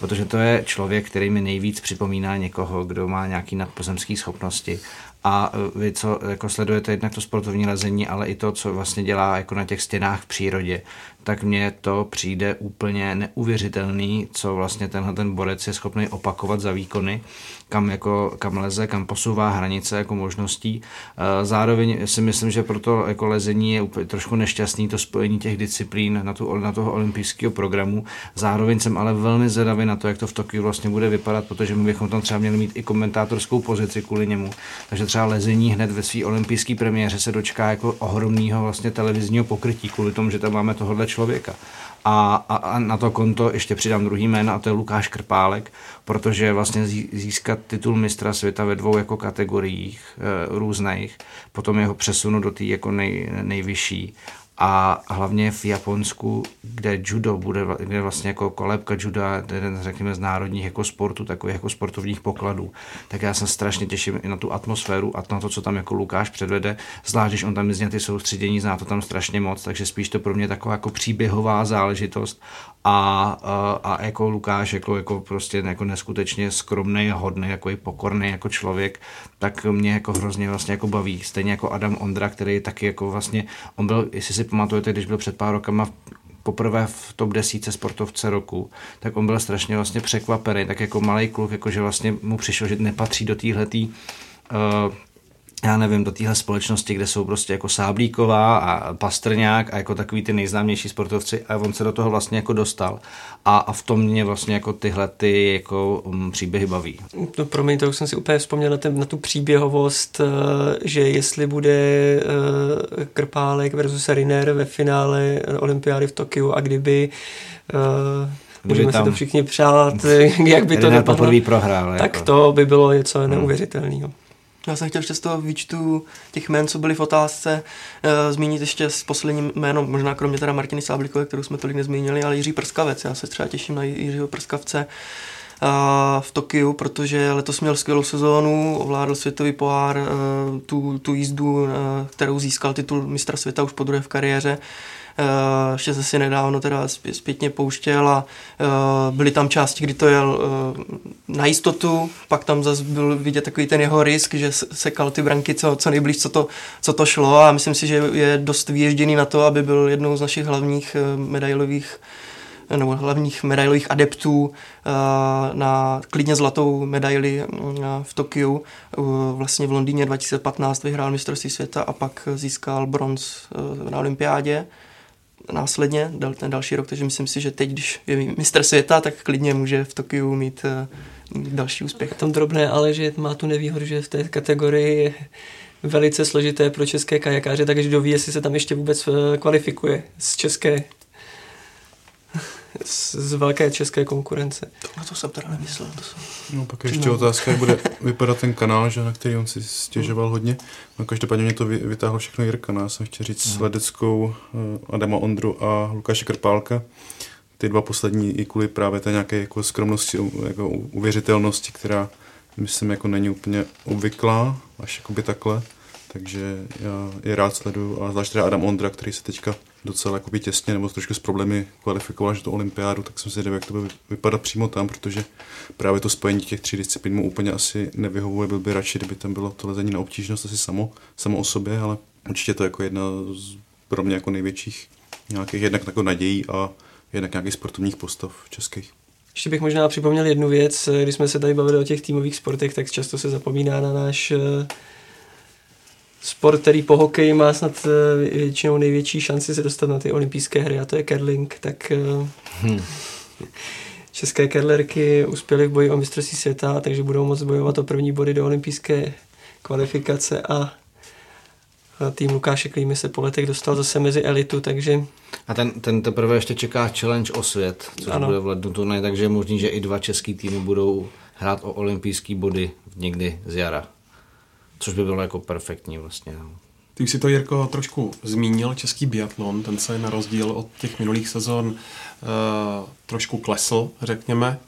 protože to je člověk, který mi nejvíc připomíná někoho, kdo má nějaký nadpozemské schopnosti. A vy, co jako sledujete jednak to sportovní lezení, ale i to, co vlastně dělá jako na těch stěnách v přírodě, tak mně to přijde úplně neuvěřitelný, co vlastně tenhle ten borec je schopný opakovat za výkony, kam, jako, kam leze, kam posouvá hranice jako možností. Zároveň si myslím, že proto jako lezení je úplně trošku nešťastný to spojení těch disciplín na, tu, na toho olympijského programu. Zároveň jsem ale velmi zvědavý na to, jak to v Tokiu vlastně bude vypadat, protože my bychom tam třeba měli mít i komentátorskou pozici kvůli němu. Takže třeba lezení hned ve své olympijské premiéře se dočká jako ohromného vlastně televizního pokrytí kvůli tomu, že tam máme tohohle člověka. A, a, a na to konto ještě přidám druhý jméno a to je Lukáš Krpálek, protože vlastně získat titul mistra světa ve dvou jako kategoriích e, různých, potom jeho přesunu do té jako nej, nejvyšší a hlavně v Japonsku, kde judo bude, kde vlastně jako kolébka juda, jeden řekněme z národních jako sportu, takových jako sportovních pokladů, tak já se strašně těším i na tu atmosféru a na to, co tam jako Lukáš předvede, zvlášť když on tam jezdí na ty soustředění, zná to tam strašně moc, takže spíš to pro mě taková jako příběhová záležitost a, a, a jako Lukáš jako, jako prostě jako neskutečně skromný, hodný, jako i pokorný jako člověk, tak mě jako hrozně vlastně jako baví. Stejně jako Adam Ondra, který taky jako vlastně, on byl, jestli si pamatujete, když byl před pár rokama poprvé v top desítce sportovce roku, tak on byl strašně vlastně překvapený, tak jako malej kluk, jako že vlastně mu přišlo, že nepatří do týhletý uh, já nevím, do téhle společnosti, kde jsou prostě jako Sáblíková a Pastrňák a jako takový ty nejznámější sportovci, a on se do toho vlastně jako dostal. A, a v tom mě vlastně jako tyhle ty jako příběhy baví. No promiň, to už jsem si úplně vzpomněl na, ten, na tu příběhovost, že jestli bude Krpálek versus Riner ve finále olympiády v Tokiu a kdyby... Můžeme tam... si to všichni přát, jak by to Riner vypadlo. Poprvé prohrál. Tak jako. To by bylo něco neuvěřitelného. Já jsem chtěl ještě z toho výčtu těch jmén, co byly v otázce, e, zmínit ještě s posledním jménem, možná kromě teda Martiny Sáblíkové, kterou jsme tolik nezmínili, ale Jiří Prskavec. Já se třeba těším na Jiřího Prskavce v Tokiu, protože letos měl skvělou sezónu, ovládl světový pohár, tu, tu jízdu, kterou získal titul mistra světa už po druhé v kariéře. Ještě se si nedávno teda zpětně pouštěl a byly tam části, kdy to jel na jistotu, pak tam zase byl vidět takový ten jeho risk, že sekal ty branky co, co nejblíž, co to, co to šlo, a myslím si, že je dost vyježděný na to, aby byl jednou z našich hlavních medailových nebo hlavních medailových adeptů na klidně zlatou medaili v Tokiu. Vlastně v Londýně dva tisíce patnáct vyhrál mistrovství světa a pak získal bronz na olympiádě. Následně dal ten další rok, takže myslím si, že teď, když je mistr světa, tak klidně může v Tokiu mít další úspěch. Tam drobné, ale že má tu nevýhodu, že v té kategorii je velice složité pro české kajakáře, takže kdo ví, jestli se tam ještě vůbec kvalifikuje z české z velké české konkurence. Tohle to jsem teda nemyslel. To jsem... No pak ještě no. Otázka, jak bude vypadat ten kanál, že, na který on si stěžoval hodně. No každopádně mě to vytáhlo všechno Jirka. No, já jsem chtěl říct no. s Ledeckou, Adama Ondru a Lukáše Krpálka. Ty dva poslední i kvůli právě té nějaké jako skromnosti, jako uvěřitelnosti, která myslím jako není úplně obvyklá, až jakoby takhle. Takže já je rád sleduju, a zvlášť teda Adam Ondra, který se teďka docela jakoby těsně nebo trošku s problémy kvalifikoval až do olympiádu, tak jsem si nevěděl, jak to bude vypadat přímo tam, protože právě to spojení těch tří disciplín mu úplně asi nevyhovuje, byl by radši, kdyby tam bylo to lezení na obtížnost asi samo, samo o sobě, ale určitě to je jako jedna z pro mě jako největších nějakých jednak jako nadějí a jednak nějakých sportovních postav českých. Ještě bych možná připomněl jednu věc, když jsme se tady bavili o těch týmových sportech, tak často se zapomíná na náš sport, který po hokeji má snad většinou největší šanci se dostat na ty olympijské hry, a to je curling, tak hmm. české curlerky uspěly v boji o mistrovství světa, takže budou moct bojovat o první body do olympijské kvalifikace, a tým Lukáše Klímy se po letech dostal zase mezi elitu, takže... A ten, ten teprve ještě čeká challenge o svět, což ano. bude v lednu turnaji, takže je možný, že i dva český týmy budou hrát o olympijský body někdy z jara. Což by bylo jako perfektní vlastně. Ty už si to, Jirko, trošku zmínil, český biatlon, ten se na rozdíl od těch minulých sezon uh, trošku klesl, řekněme.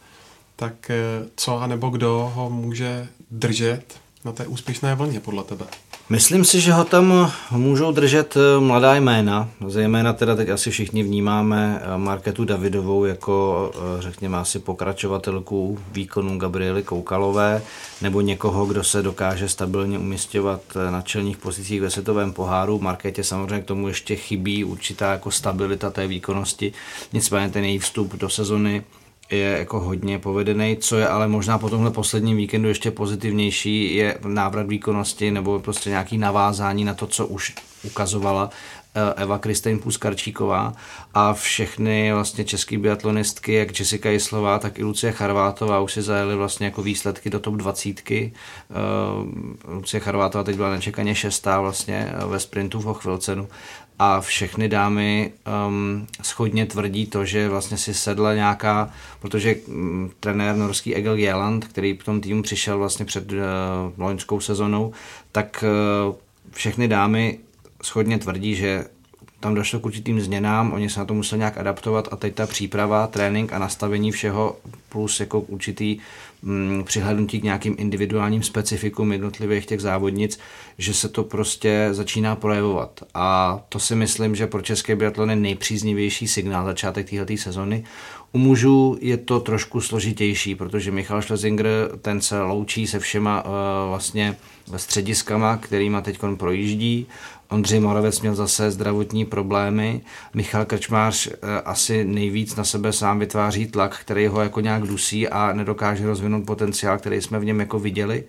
Tak uh, co a nebo kdo ho může držet na té úspěšné vlně podle tebe? Myslím si, že ho tam můžou držet mladá jména. Zejména teda teď asi všichni vnímáme Markétu Davidovou jako, řekněme, asi pokračovatelku výkonu Gabriely Koukalové, nebo někoho, kdo se dokáže stabilně umisťovat na čelních pozicích ve světovém poháru. Markétě samozřejmě k tomu ještě chybí určitá jako stabilita té výkonnosti. Nicméně ten její vstup do sezony je jako hodně povedený, co je ale možná po tomhle posledním víkendu ještě pozitivnější, je návrat výkonnosti nebo prostě nějaký navázání na to, co už ukazovala Eva Kristýn Puskarčíková, a všechny vlastně český biatlonistky, jak Jessica Jislová, tak i Lucie Charvátová, už si zajeli vlastně jako výsledky do top dvacítky. Lucie Charvátová teď byla nečekaně šestá vlastně ve sprintu v Hochvilcenu. A všechny dámy um, shodně tvrdí to, že vlastně si sedla nějaká, protože um, trenér norský Egil Gjelland, který v tom týmu přišel vlastně před uh, loňskou sezonou, tak uh, všechny dámy shodně tvrdí, že tam došlo k určitým změnám, oni se na to museli nějak adaptovat a teď ta příprava, trénink a nastavení všeho plus jako určitý mm, přihlédnutí k nějakým individuálním specifikům jednotlivých těch závodnic, že se to prostě začíná projevovat. A to si myslím, že pro český biatlon je nejpříznivější signál začátek téhleté sezony. U mužů je to trošku složitější, protože Michal Schlesinger, ten se loučí se všema uh, vlastně střediskama, kterýma teď projíždí. Ondřej Moravec měl zase zdravotní problémy. Michal Krčmář asi nejvíc na sebe sám vytváří tlak, který ho jako nějak dusí a nedokáže rozvinout potenciál, který jsme v něm jako viděli.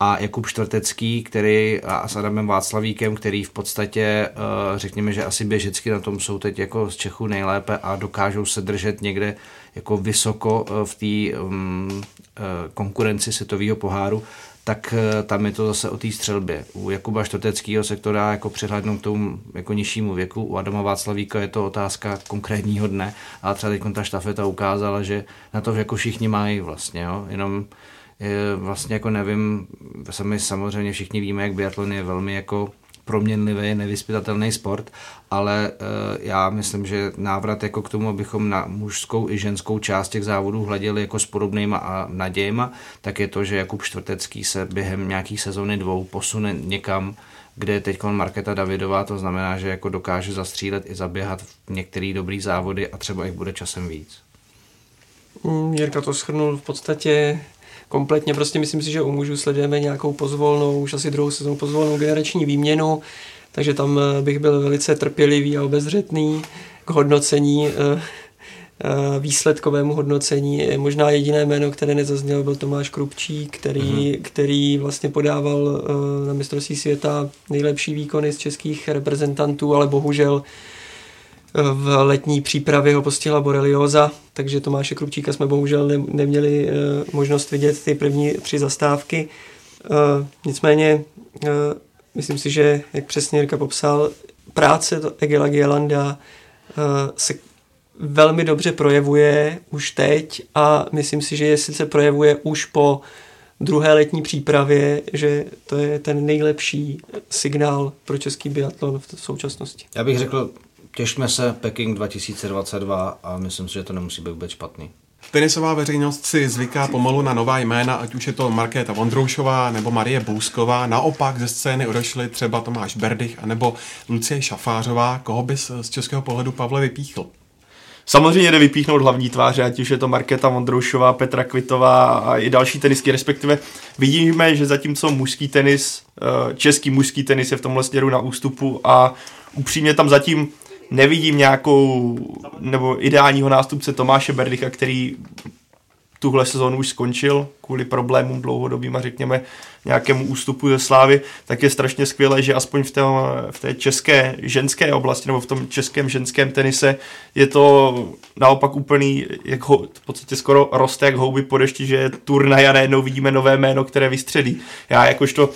A Jakub Čtvrtecký, který a s Adamem Václavíkem, který v podstatě řekněme, že asi běžecky na tom jsou teď jako z Čechů nejlépe a dokážou se držet někde jako vysoko v té um, konkurenci světového poháru, tak tam je to zase o té střelbě. U Jakuba Štoteckého se to dá jako přihlédnout k tomu jako nižšímu věku, u Adama Václavíka je to otázka konkrétního dne, ale třeba teď ta štafeta ukázala, že na to jako všichni mají vlastně, jo? Jenom vlastně jako nevím, sami samozřejmě všichni víme, jak biatlon je velmi jako proměnlivý, nevyspytatelný sport, ale já myslím, že návrat jako k tomu, abychom na mužskou i ženskou část těch závodů hleděli jako s podobnýma a nadějema, tak je to, že Jakub Čtvrtecký se během nějakých sezóny dvou posune někam, kde je teď Markéta Davidová, to znamená, že jako dokáže zastřílet i zaběhat v některé dobré závody a třeba jich bude časem víc. Jirka to shrnul v podstatě kompletně, prostě myslím si, že u mužů sledujeme nějakou pozvolnou, už asi druhou sezónu pozvolnou generační výměnu, takže tam bych byl velice trpělivý a obezřetný k hodnocení, výsledkovému hodnocení. Možná jediné jméno, které nezaznělo, byl Tomáš Krupčík, který, mm-hmm. který vlastně podával na mistrovství světa nejlepší výkony z českých reprezentantů, ale bohužel v letní přípravě ho postihla borelioza, takže Tomáše Krupčíka jsme bohužel ne- neměli e, možnost vidět ty první tři zastávky. E, nicméně, e, myslím si, že, jak přesně Jirka popsal, práce Egila Gielanda e, se velmi dobře projevuje už teď a myslím si, že jestli se projevuje už po druhé letní přípravě, že to je ten nejlepší signál pro český biatlon v současnosti. Já bych řekl, těšme se Peking dva tisíce dvacet dva a myslím si, že to nemusí být vůbec špatný. Tenisová veřejnost si zvyká pomalu na nová jména, ať už je to Markéta Vondroušová nebo Marie Bousková. Naopak ze scény odešly třeba Tomáš Berdych anebo Lucie Šafářová. Koho bys z českého pohledu, Pavle, vypíchl? Samozřejmě jde vypíchnout hlavní tváře, ať už je to Markéta Vondroušová, Petra Kvitová a i další tenisky, respektive vidíme, že zatímco mužský tenis, český mužský tenis je v tomhle směru na ústupu a upřímně tam zatím nevidím nějakou, nebo ideálního nástupce Tomáše Berdycha, který tuhle sezónu už skončil kvůli problémům dlouhodobým a řekněme nějakému ústupu ze slávy, tak je strašně skvělé, že aspoň v té, v té české ženské oblasti nebo v tom českém ženském tenise je to naopak úplný, jak ho, v podstatě skoro roste jak houby po dešti, že je turnaj a najednou vidíme nové jméno, které vystřelí. Já jakožto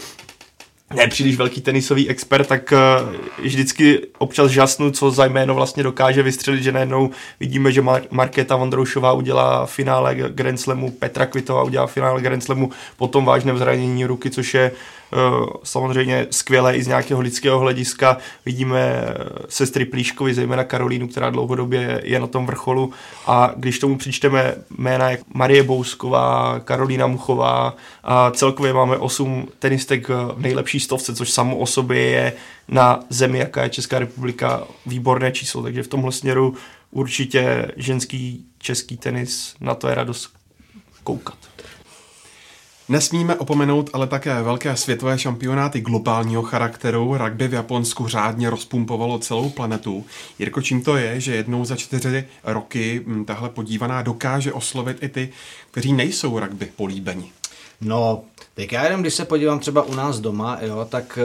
ne příliš velký tenisový expert, tak uh, vždycky občas žasnu, co za jméno vlastně dokáže vystřelit, že najednou vidíme, že Mar- Markéta Vondroušová udělá finále Grand Slamu, Petra Kvitová udělá finále Grand Slamu po tom vážném zranění ruky, což je uh, samozřejmě skvělé i z nějakého lidského hlediska. Vidíme sestry Plíškovi, zejména Karolínu, která dlouhodobě je na tom vrcholu, a když tomu přičteme jména jak Marie Bousková, Karolína Muchová a celkově máme osm tenistek nejlepší stovce, což samo o sobě je na zemi, jaká je Česká republika, výborné číslo, takže v tomhle směru určitě ženský český tenis, na to je radost koukat. Nesmíme opomenout ale také velké světové šampionáty globálního charakteru. Rugby v Japonsku řádně rozpumpovalo celou planetu. Jirko, čím to je, že jednou za čtyři roky tahle podívaná dokáže oslovit i ty, kteří nejsou rugby políbeni? No, tak já jenom, když se podívám třeba u nás doma, jo, tak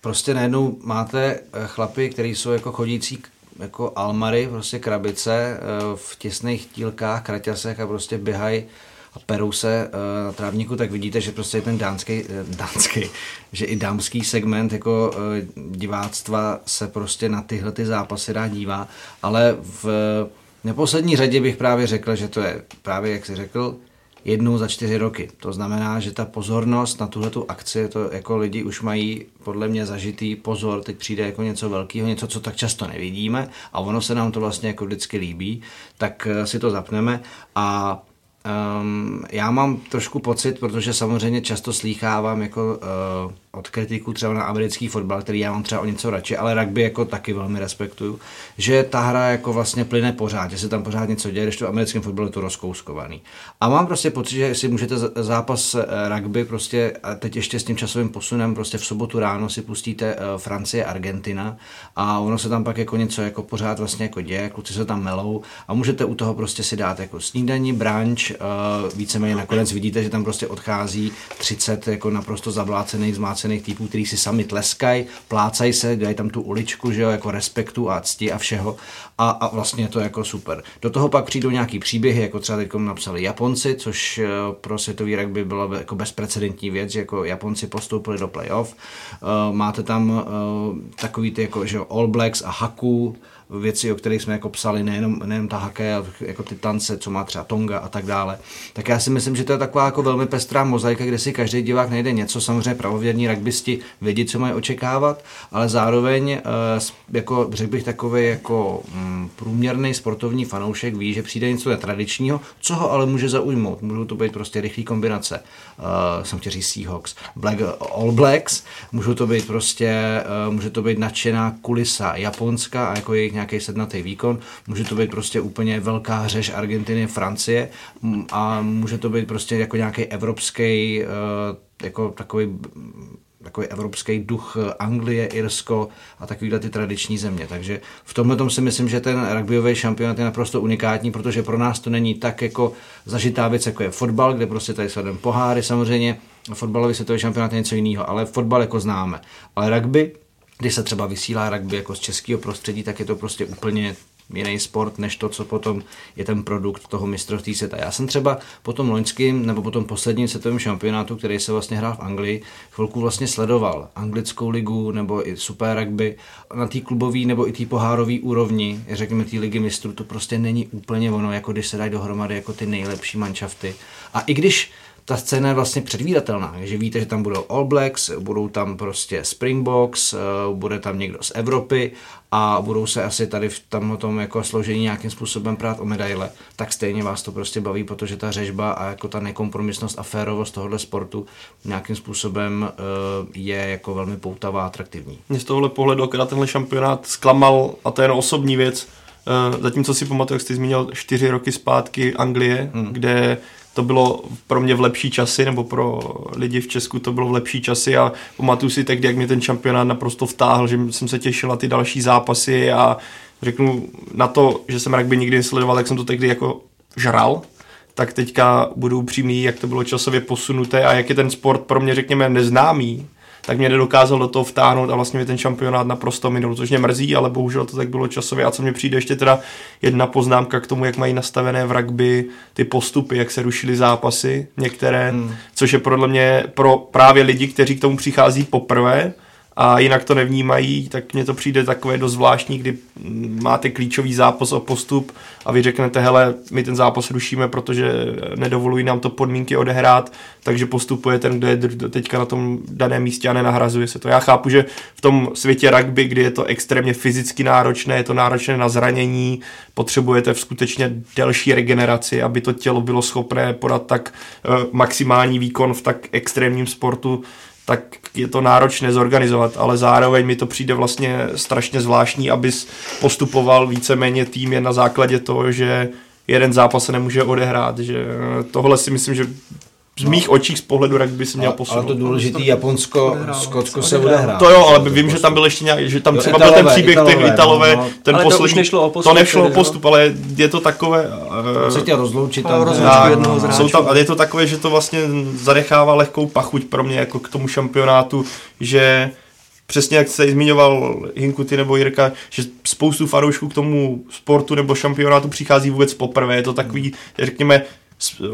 prostě najednou máte chlapy, kteří jsou jako chodící jako almary, prostě krabice v těsných tílkách, kraťasech a prostě běhají a perou se na trávníku, tak vidíte, že prostě je ten dánský, dánský, že i dámský segment jako diváctva se prostě na tyhle ty zápasy rád dívá, ale v neposlední řadě bych právě řekl, že to je právě, jak jsi řekl, jednou za čtyři roky. To znamená, že ta pozornost na tuhletu akci, to jako lidi už mají podle mě zažitý pozor, teď přijde jako něco velkého, něco, co tak často nevidíme a ono se nám to vlastně jako vždycky líbí, tak si to zapneme a Um, já mám trošku pocit, protože samozřejmě často slýchávám jako uh, od kritiků třeba na americký fotbal, který já mám třeba o něco radši, ale rugby jako taky velmi respektuju, že ta hra jako vlastně plyne pořád, že se tam pořád něco děje, když to v americkém fotbalu je to rozkouskovaný. A mám prostě pocit, že si můžete zápas rugby prostě, a teď ještě s tím časovým posunem, prostě v sobotu ráno si pustíte uh, Francie, Argentina a ono se tam pak jako něco jako pořád vlastně jako děje, kluci se tam melou a můžete u toho prostě si dát jako snídaní, brunch. Uh, víceméně nakonec vidíte, že tam prostě odchází třicet jako naprosto zavlácených, zmácených typů, kteří si sami tleskají, plácají se, dělají tam tu uličku, že jo, jako respektu a cti a všeho a, a vlastně je to jako super. Do toho pak přijdou nějaký příběhy, jako třeba teď napsali Japonci, což pro světový rugby bylo jako bezprecedentní věc, že jako Japonci postoupili do playoff. Uh, máte tam uh, takový ty jako, že jo, All Blacks a Haku, věci, o kterých jsme jako psali, nejenom, nejenom ta hake, ale jako ty tance, co má třeba Tonga a tak dále. Tak já si myslím, že to je taková jako velmi pestrá mozaika, kde si každý divák najde něco. Samozřejmě pravověrní rugbysti vědí, co mají očekávat, ale zároveň jako, řekl bych, takový jako mm, průměrný sportovní fanoušek ví, že přijde něco netradičního, co ho ale může zaujmout. Můžou to být prostě rychlý kombinace. Uh, samtěří Seahawks, Black, All Blacks, můžou to být prostě, uh, může to být nadšená kulisa japonská a jako jejich nějaký sednatý výkon, může to být prostě úplně velká řeš Argentiny, Francie a může to být prostě jako nějaký evropský, jako takový, takový evropský duch Anglie, Irsko a takovýhle ty tradiční země. Takže v tomhle tom si myslím, že ten rugbyový šampionát je naprosto unikátní, protože pro nás to není tak jako zažitá věc, jako je fotbal, kde prostě tady sledujeme poháry samozřejmě, fotbalový světový šampionát je něco jiného, ale fotbal jako známe, ale rugby, když se třeba vysílá rugby jako z českého prostředí, tak je to prostě úplně jiný sport, než to, co potom je ten produkt toho mistrovství světa. Já jsem třeba po tom loňským nebo po tom posledním světovém šampionátu, který se vlastně hrál v Anglii, chvilku vlastně sledoval anglickou ligu nebo i super rugby. Na té klubové nebo i té pohárové úrovni, řekněme té ligy mistrů, to prostě není úplně ono, jako když se dají dohromady jako ty nejlepší manšafty. A i když ta scéna je vlastně předvídatelná, že víte, že tam budou All Blacks, budou tam prostě Springboks, bude tam někdo z Evropy a budou se asi tady v tomhletom jako složení nějakým způsobem prát o medaile, tak stejně vás to prostě baví, protože ta řežba a jako ta nekompromisnost a férovost tohohle sportu nějakým způsobem je jako velmi poutavá a atraktivní. Mě z tohohle pohledu akorát tenhle šampionát zklamal, a to je jen osobní věc, zatímco si pamatuju, jak jste zmínil čtyři roky zpátky Anglie, hmm. kde to bylo pro mě v lepší časy, nebo pro lidi v Česku to bylo v lepší časy a pamatuju si tehdy, jak mě ten šampionát naprosto vtáhl, že jsem se těšil na ty další zápasy a řeknu na to, že jsem rugby nikdy nesledoval, jak jsem to tehdy jako žral, tak teďka budu upřímný, jak to bylo časově posunuté a jak je ten sport pro mě, řekněme, neznámý, tak mě nedokázal do toho vtáhnout a vlastně mi ten šampionát naprosto minul, což mě mrzí, ale bohužel to tak bylo časově. A co mě přijde ještě teda jedna poznámka k tomu, jak mají nastavené v rugby ty postupy, jak se rušily zápasy některé, hmm. což je podle mě pro právě lidi, kteří k tomu přichází poprvé a jinak to nevnímají, tak mně to přijde takové dost zvláštní, kdy máte klíčový zápas o postup a vy řeknete, hele, my ten zápas rušíme, protože nedovolují nám to podmínky odehrát, takže postupuje ten, kdo je teďka na tom daném místě a nenahrazuje se to. Já chápu, že v tom světě rugby, kdy je to extrémně fyzicky náročné, je to náročné na zranění, potřebujete v skutečně delší regeneraci, aby to tělo bylo schopné podat tak maximální výkon v tak extrémním sportu, tak je to náročné zorganizovat, ale zároveň mi to přijde vlastně strašně zvláštní, abys postupoval víceméně tým jen na základě toho, že jeden zápas se nemůže odehrát, že tohle si myslím, že z mých očích z pohledu rugby se měl posunout. Ale to důležité, Japonsko, Skotsko se odehrál. To jo, ale to vím, že tam byl ještě nějaký, že tam jo, třeba Italové, byl ten příběh Italové, těch Italové, no, ten ale poslední, to nešlo o postup, to nešlo o postup, ale je to takové... Uh, se tě rozloučit tam. Rozloučit jednoho zráčku. Tam, ale je to takové, že to vlastně zanechává lehkou pachuť pro mě jako k tomu šampionátu, že... Přesně jak se zmiňoval Hinku, ty nebo Jirka, že spoustu fanoušků k tomu sportu nebo šampionátu přichází vůbec poprvé. Je to takový, řekněme,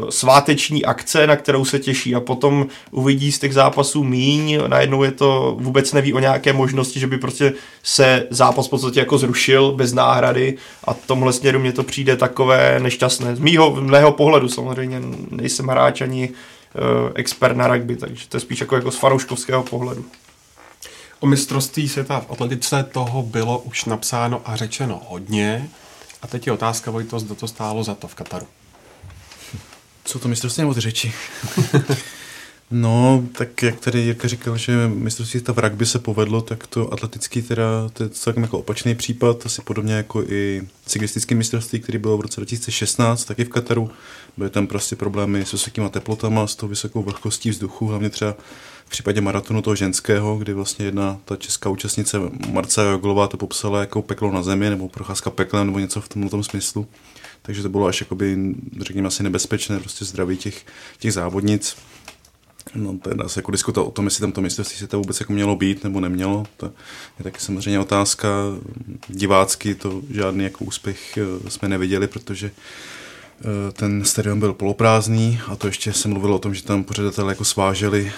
sváteční akce, na kterou se těší a potom uvidí z těch zápasů míň, najednou je to, vůbec neví o nějaké možnosti, že by prostě se zápas v podstatě jako zrušil bez náhrady a v tomhle směru mně to přijde takové nešťastné. Z mýho, mého pohledu samozřejmě, nejsem hráč ani uh, expert na rugby, takže to je spíš jako, jako z fanouškovského pohledu. O mistrovství světa v atletice toho bylo už napsáno a řečeno hodně a teď je otázka, Vojto, zda to stálo za to v Kataru. Jsou to mistrovství nebo ty řeči? No, tak jak tady Jirka říkal, že mistrovství světa v rugby se povedlo, tak to atletický teda, to je celkem jako opačný případ, asi podobně jako i cyklistické mistrovství, které bylo v roce dva tisíce šestnáct, taky v Kataru. Byly tam prostě problémy s vysokýma teplotama, s tou vysokou vlhkostí vzduchu, hlavně třeba v případě maratonu toho ženského, kdy vlastně jedna ta česká účastnice Marce Joglová to popsala jako peklo na zemi, nebo procházka peklem, nebo něco v tomto smyslu. Takže to bylo až jakoby, řekněme, asi nebezpečné prostě zdraví těch, těch závodnic. No, teda se jako diskutovat o tom, jestli tam to mistrovství světa vůbec jako mělo být nebo nemělo. To je taky samozřejmě otázka. Divácky to žádný jako úspěch jsme neviděli, protože ten stadion byl poloprázdný a to ještě se mluvilo o tom, že tam pořadatelé jako sváželi,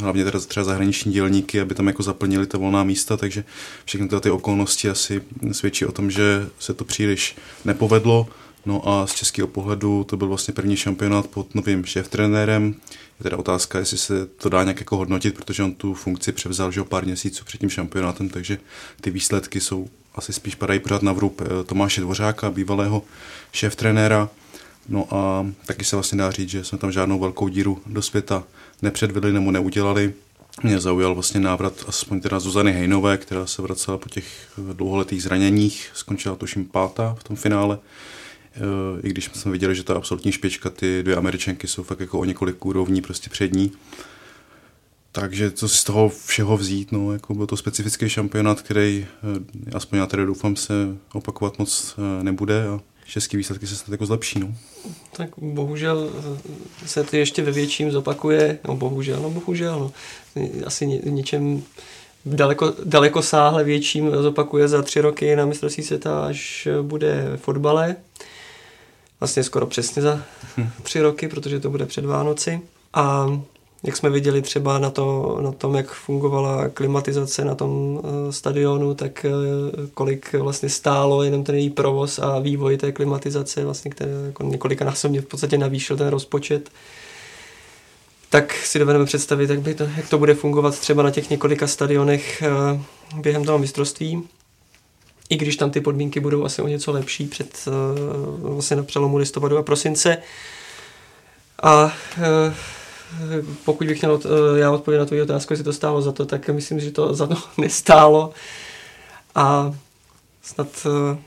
hlavně teda třeba zahraniční dělníky, aby tam jako zaplnili ta volná místa, takže všechny ty okolnosti asi svědčí o tom, že se to příliš nepovedlo. No a z českého pohledu to byl vlastně první šampionát pod novým šéftrenérem. Je teda otázka, jestli se to dá nějak jako hodnotit, protože on tu funkci převzal že o pár měsíců před tím šampionátem, takže ty výsledky jsou asi spíš padají pořád na vrub Tomáše Dvořáka, bývalého šéftrenéra. No a taky se vlastně dá říct, že jsme tam žádnou velkou díru do světa nepředvedli nebo neudělali. Mě zaujal vlastně návrat aspoň teda Zuzany Hejnové, která se vracela po těch dlouholetých zraněních, skončila tuším pátá v tom finále. I když jsme viděli, že ta absolutní špička, ty dvě Američanky jsou fakt jako o několik úrovní prostě přední. Takže co si z toho všeho vzít, no, jako byl to specifický šampionát, který, aspoň já tady doufám, se opakovat moc nebude a český výsledky se snad jako zlepší, no. Tak bohužel se to ještě ve větším zopakuje, no bohužel, no bohužel, no. Asi ničem daleko, daleko sáhle větším zopakuje za tři roky na mistrovství světa, až bude v fotbale. Vlastně skoro přesně za tři roky, protože to bude před Vánoci. A jak jsme viděli třeba na, to, na tom, jak fungovala klimatizace na tom e, stadionu, tak e, kolik vlastně stálo jenom ten její provoz a vývoj té klimatizace, vlastně, které jako několikanásobně v podstatě navýšil ten rozpočet, tak si dovedeme představit, jak, by to, jak to bude fungovat třeba na těch několika stadionech e, během toho mistrovství. I když tam ty podmínky budou asi o něco lepší před uh, vlastně na přelomu listopadu a prosince. A uh, pokud bych měl, uh, já odpovědět na tvoji otázku, jestli to stálo za to, tak myslím, že to za to nestálo. A snad uh,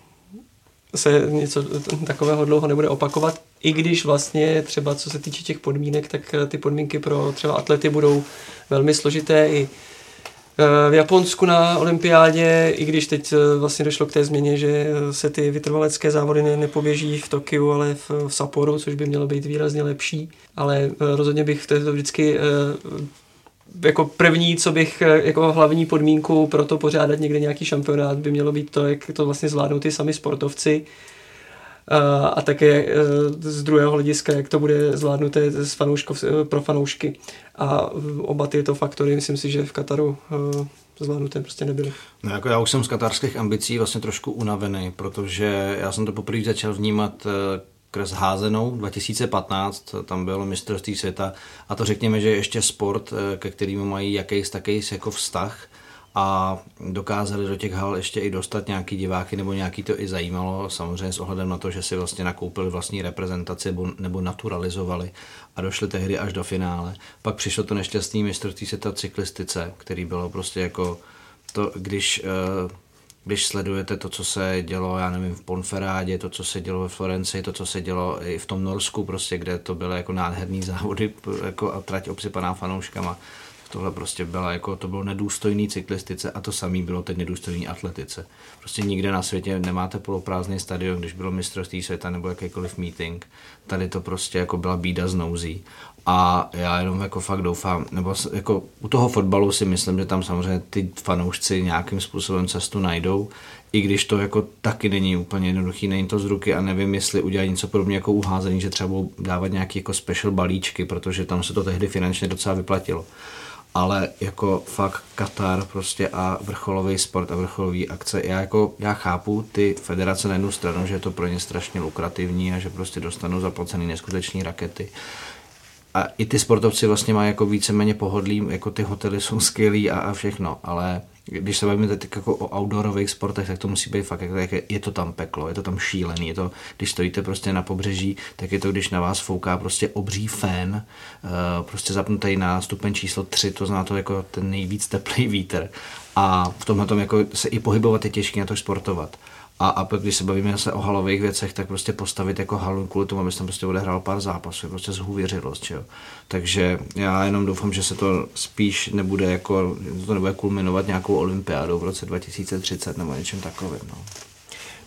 se něco takového dlouho nebude opakovat. I když vlastně třeba co se týče těch podmínek, tak ty podmínky pro třeba atlety budou velmi složité i v Japonsku na olympiádě, i když teď vlastně došlo k té změně, že se ty vytrvalecké závody ne- nepoběží v Tokiu, ale v, v Sapporu, což by mělo být výrazně lepší, ale rozhodně bych to vždycky jako první, co bych jako hlavní podmínku pro to pořádat někde nějaký šampionát, by mělo být to, jak to vlastně zvládnou ty sami sportovci a také z druhého hlediska, jak to bude zvládnuté z fanouškov, pro fanoušky. A oba tyto faktory, myslím si, že v Kataru zvládnuté prostě nebyly. No jako já už jsem z katarských ambicí vlastně trošku unavený, protože já jsem to poprvé začal vnímat kres házenou dva tisíce patnáct, tam bylo mistrovství světa a to řekněme, že ještě sport, ke kterému mají jakýs takejs jako vztah, a dokázali do těch hal ještě i dostat nějaký diváky, nebo nějaký to i zajímalo, samozřejmě s ohledem na to, že si vlastně nakoupili vlastní reprezentaci nebo naturalizovali a došli tehdy až do finále. Pak přišlo to nešťastný mistrovství světa v cyklistice, který bylo prostě jako to, když, když sledujete to, co se dělo, já nevím, v Ponferrádě, to, co se dělo ve Florencii, to, co se dělo i v tom Norsku, prostě, kde to byly jako nádherný závody jako a trať obsypaná fanouškama. Tohle prostě byla jako, to bylo nedůstojný cyklistice a to samé bylo teď nedůstojný atletice. Prostě nikde na světě nemáte poloprázdný stadion, když bylo mistrovství světa nebo jakýkoliv meeting. Tady to prostě jako byla bída z nouzí. A já jenom jako fakt doufám, nebo jako u toho fotbalu si myslím, že tam samozřejmě ty fanoušci nějakým způsobem cestu najdou. i když to jako taky není úplně jednoduchý, není to z ruky a nevím, jestli udělají něco podobně jako uházení, že třeba budou dávat nějaké jako special balíčky, protože tam se to tehdy finančně docela vyplatilo. Ale jako fakt Katar prostě a vrcholový sport a vrcholový akce. Já jako, já chápu ty federace na jednu stranu, že je to pro ně strašně lukrativní a že prostě dostanou zaplacený neskuteční rakety. A i ty sportovci vlastně mají jako víceméně pohodlí, jako ty hotely jsou skvělý a, a všechno, ale když se bavíme teď jako o outdoorových sportech, tak to musí být fakt, jako, je to tam peklo, je to tam šílený, je to, když stojíte prostě na pobřeží, tak je to, když na vás fouká prostě obří fén, prostě zapnutý na stupeň číslo tři, to zná to jako ten nejvíc teplý vítr a v tomhle tom jako se i pohybovat je těžké, na to sportovat. A, a pak, když se bavíme se o halových věcech, tak prostě postavit jako halu kvůli tomu, aby jsem prostě odehrál pár zápasů, je prostě zhůvěřilost, jo. Takže já jenom doufám, že se to spíš nebude jako, to nebude kulminovat nějakou olympiádou v roce dva tisíce třicet nebo něčem takovým, no.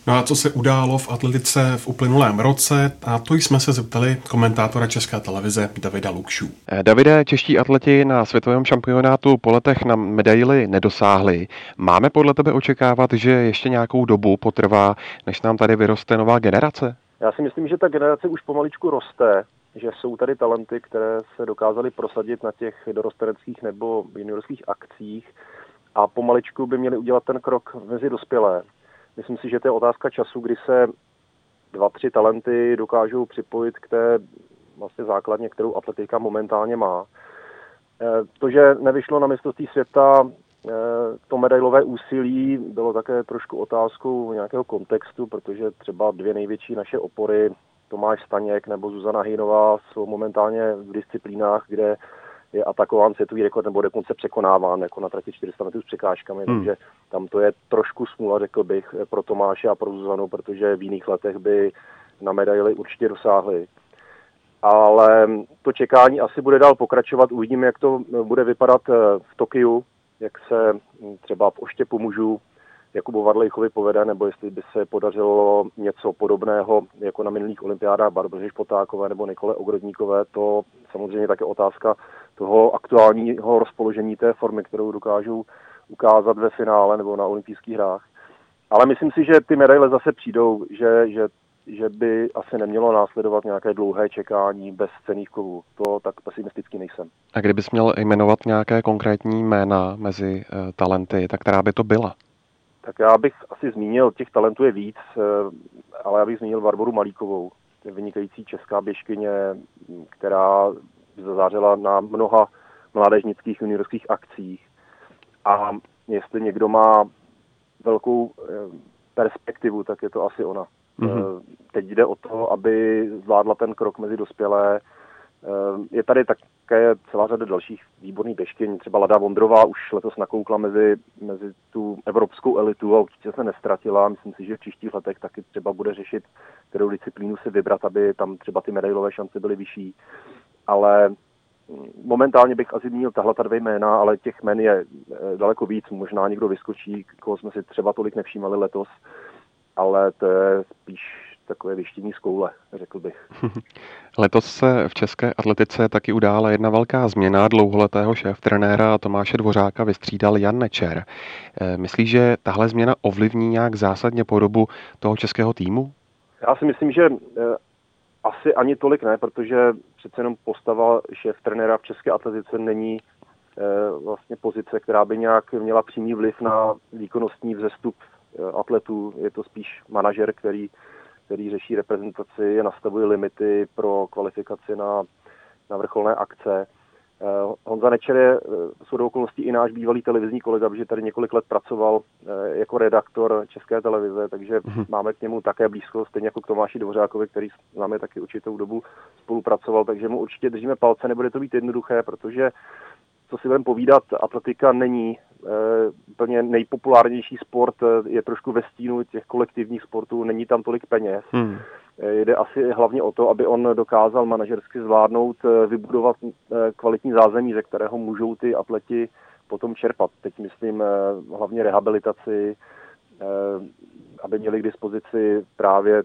No a co se událo v atletice v uplynulém roce, a to jsme se zeptali komentátora České televize Davida Lukšů. Davide, čeští atleti na světovém šampionátu po letech na medaili nedosáhli. Máme podle tebe očekávat, že ještě nějakou dobu potrvá, než nám tady vyroste nová generace? Já si myslím, že ta generace už pomaličku roste, že jsou tady talenty, které se dokázaly prosadit na těch dorosteneckých nebo juniorských akcích a pomaličku by měli udělat ten krok mezi dospělé. Myslím si, že to je otázka času, kdy se dva, tři talenty dokážou připojit k té vlastně základně, kterou atletika momentálně má. To, že nevyšlo na mistrovství světa to medailové úsilí, bylo také trošku otázkou nějakého kontextu, protože třeba dvě největší naše opory, Tomáš Staněk nebo Zuzana Hejnová, jsou momentálně v disciplínách, kde je atakován světový rekord nebo dokonce překonáván jako na trati čtyři sta metrů s překážkami, hmm. takže tam to je trošku smůla, řekl bych, pro Tomáše a pro Zuzanu, protože v jiných letech by na medaili určitě dosáhli. Ale to čekání asi bude dál pokračovat, uvidíme, jak to bude vypadat v Tokiu, jak se třeba v oštěpu mužů Jakubu Varlejchovi povede, nebo jestli by se podařilo něco podobného jako na minulých olympiádách Barboře Špotákové nebo Nikole Ogrodníkové, to samozřejmě také otázka toho aktuálního rozpoložení té formy, kterou dokážou ukázat ve finále nebo na olympijských hrách. Ale myslím si, že ty medaile zase přijdou, že, že, že by asi nemělo následovat nějaké dlouhé čekání bez cenných kovů. To tak pesimisticky nejsem. A kdybys měl jmenovat nějaké konkrétní jména mezi talenty, tak která by to byla? Tak já bych asi zmínil, těch talentů je víc, ale já bych zmínil Barboru Malíkovou, vynikající česká běžkyně, která zazářila na mnoha mládežnických juniorských akcích. A jestli někdo má velkou perspektivu, tak je to asi ona. Mm-hmm. Teď jde o to, aby zvládla ten krok mezi dospělé. Je tady také celá řada dalších výborných běžkyň. Třeba Lada Vondrová už letos nakoukla mezi, mezi tu evropskou elitu a určitě se nestratila. Myslím si, že v příštích letech taky třeba bude řešit, kterou disciplínu si vybrat, aby tam třeba ty medailové šance byly vyšší. Ale momentálně bych asi zmínil tahle ta dvě jména, ale těch jmen je daleko víc. Možná někdo vyskočí, koho jsme si třeba tolik nevšímali letos, ale to je spíš takové vyštění z koule, řekl bych. Letos se v české atletice taky udála jedna velká změna. Dlouholetého šéftrenéra Tomáše Dvořáka vystřídal Jan Nečer. Myslíš, že tahle změna ovlivní nějak zásadně podobu toho českého týmu? Já si myslím, že asi ani tolik ne, protože přece jenom postava šéftrenéra v české atletice není vlastně pozice, která by nějak měla přímý vliv na výkonnostní vzestup atletů. Je to spíš manažer, který který řeší reprezentaci, nastavuje limity pro kvalifikaci na, na vrcholné akce. Honza Nečer je shodou okolností i náš bývalý televizní kolega, protože tady několik let pracoval jako redaktor České televize, takže mm-hmm. máme k němu také blízko, stejně jako k Tomáši Dvořákovi, který s námi taky určitou dobu spolupracoval, takže mu určitě držíme palce, nebude to být jednoduché, protože, co si budeme povídat, atletika není úplně nejpopulárnější sport, je trošku ve stínu těch kolektivních sportů, není tam tolik peněz. Hmm. Jde asi hlavně o to, aby on dokázal manažersky zvládnout, vybudovat kvalitní zázemí, ze kterého můžou ty atleti potom čerpat. Teď myslím hlavně rehabilitaci, aby měli k dispozici právě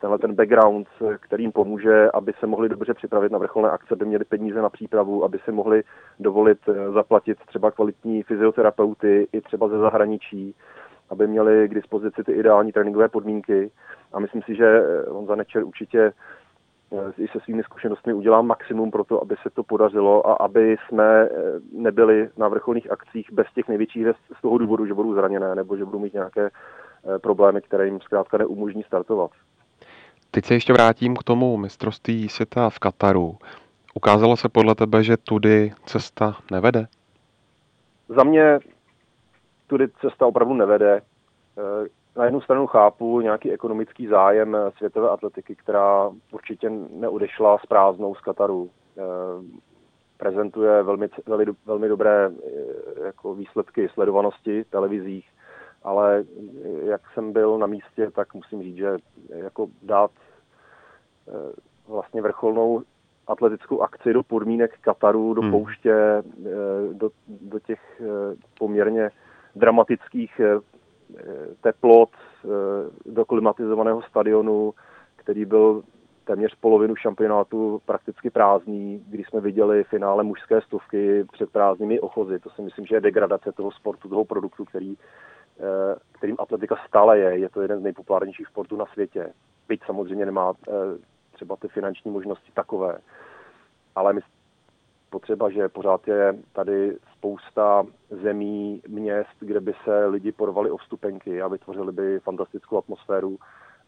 tenhle ten background, kterým pomůže, aby se mohli dobře připravit na vrcholné akce, aby měli peníze na přípravu, aby se mohli dovolit zaplatit třeba kvalitní fyzioterapeuty i třeba ze zahraničí, aby měli k dispozici ty ideální tréninkové podmínky. A myslím si, že Honza Nečer určitě i se svými zkušenostmi udělá maximum pro to, aby se to podařilo a aby jsme nebyli na vrcholných akcích bez těch největších hvězd z toho důvodu, že budou zraněné nebo že budou mít nějaké problémy, které jim zkrátka neumožní startovat. Teď se ještě vrátím k tomu mistrovství světa v Kataru. Ukázalo se podle tebe, že tudy cesta nevede? Za mě tudy cesta opravdu nevede. Na jednu stranu chápu nějaký ekonomický zájem světové atletiky, která určitě neodešla s prázdnou z Kataru. Prezentuje velmi, velmi dobré jako výsledky sledovanosti televizích, ale jak jsem byl na místě, tak musím říct, že jako dát vlastně vrcholnou atletickou akci do podmínek Kataru, do pouště, do, do těch poměrně dramatických teplot, do klimatizovaného stadionu, který byl téměř polovinu šampionátu prakticky prázdný, když jsme viděli finále mužské stovky před prázdnými ochozy. To si myslím, že je degradace toho sportu, toho produktu, který, kterým atletika stále je. Je to jeden z nejpopulárnějších sportů na světě. Byť samozřejmě nemá třeba ty finanční možnosti takové. Ale my potřeba, že pořád je tady spousta zemí, měst, kde by se lidi porvali o vstupenky a vytvořili by fantastickou atmosféru.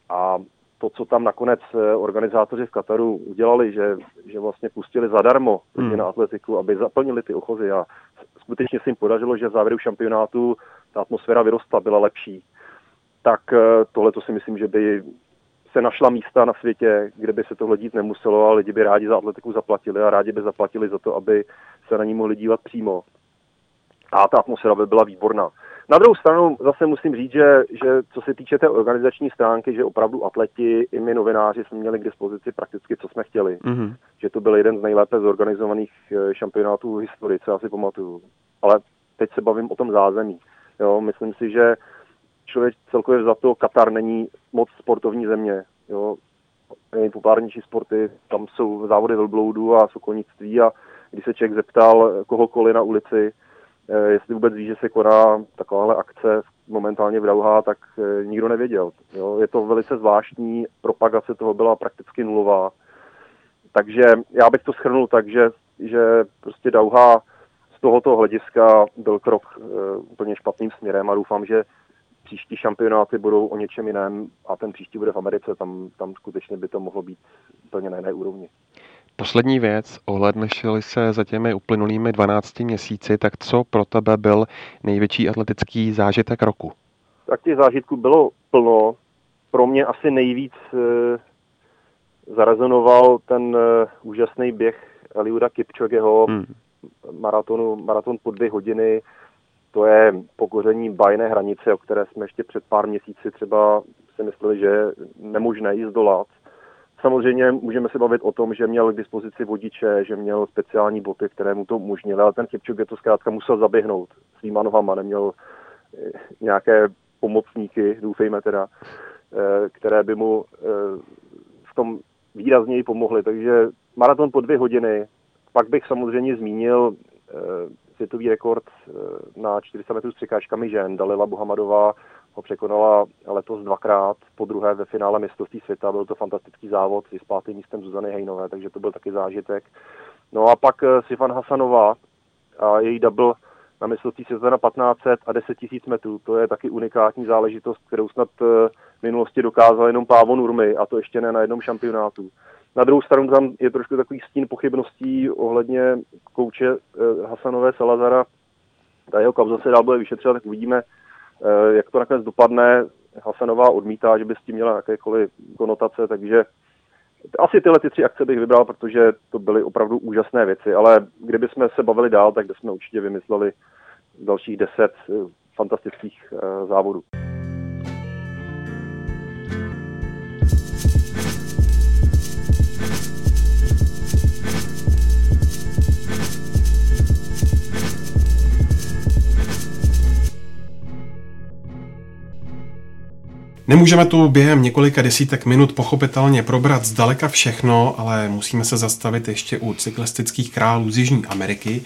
A to, co tam nakonec organizátoři v Kataru udělali, že, že vlastně pustili zadarmo lidi na atletiku, aby zaplnili ty ochozy. A skutečně se jim podařilo, že v závěru šampionátu ta atmosféra vyrostla, byla lepší. Tak tohle to si myslím, že by se našla místa na světě, kde by se tohle dít nemuselo a lidi by rádi za atletiku zaplatili a rádi by zaplatili za to, aby se na ní mohli dívat přímo. A ta atmosféra by byla výborná. Na druhou stranu zase musím říct, že, že co se týče té organizační stránky, že opravdu atleti i my novináři jsme měli k dispozici prakticky, co jsme chtěli. Mm-hmm. Že to byl jeden z nejlépe zorganizovaných šampionátů v historii, co já si pamatuju. Ale teď se bavím o tom zázemí. Jo, myslím si, že člověk celkově za to Katar není moc sportovní země. Jo. Nejpopulárnější sporty, tam jsou závody velbloudů a sokonictví a když se člověk zeptal kohokoliv na ulici, jestli vůbec ví, že se koná takováhle akce momentálně v Dauhá, tak nikdo nevěděl. Jo. Je to velice zvláštní, propagace toho byla prakticky nulová. Takže já bych to shrnul tak, že, že prostě Dauhá z tohoto hlediska byl krok úplně špatným směrem a doufám, že příští šampionáty budou o něčem jiném a ten příští bude v Americe, tam, tam skutečně by to mohlo být úplně na jiné úrovni. Poslední věc, ohlednešili se za těmi uplynulými dvanácti měsíci, tak co pro tebe byl největší atletický zážitek roku? Tak těch zážitků bylo plno. Pro mě asi nejvíc e, zarezonoval ten e, úžasný běh Eliuda Kipchogeho, hmm. maratonu, maraton po dvě hodiny. To je pokoření bajné hranice, o které jsme ještě před pár měsíci třeba si mysleli, že je nemožné ji zdolat. Samozřejmě můžeme se bavit o tom, že měl k dispozici vodiče, že měl speciální boty, které mu to umožnily, ale ten Kipchoge to zkrátka musel zaběhnout svýma nohama, neměl nějaké pomocníky, doufejme teda, které by mu v tom výrazněji pomohly. Takže maraton po dvě hodiny, pak bych samozřejmě zmínil světový rekord na čtyři sta metrů s překážkami žen. Dalila Muhammadová ho překonala letos dvakrát, po druhé ve finále mistrovství světa. Byl to fantastický závod i s pátým místem Zuzany Hejnové, takže to byl taky zážitek. No a pak Sifan Hasanová a její double na mistrovství světa na patnáct set a deset tisíc metrů. To je taky unikátní záležitost, kterou snad v minulosti dokázal jenom Pávo Nurmi, a to ještě ne na jednom šampionátu. Na druhou stranu tam je trošku takový stín pochybností ohledně kouče Hasanové Salazara. Ta jeho kauza se dál bude vyšetřovat, tak uvidíme, jak to nakonec dopadne. Hasanová odmítá, že by s tím měla jakékoliv konotace, takže asi tyhle ty tři akce bych vybral, protože to byly opravdu úžasné věci, ale kdybychom se bavili dál, tak bychom určitě vymysleli dalších deset fantastických závodů. Nemůžeme tu během několika desítek minut pochopitelně probrat zdaleka všechno, ale musíme se zastavit ještě u cyklistických králů z Jižní Ameriky.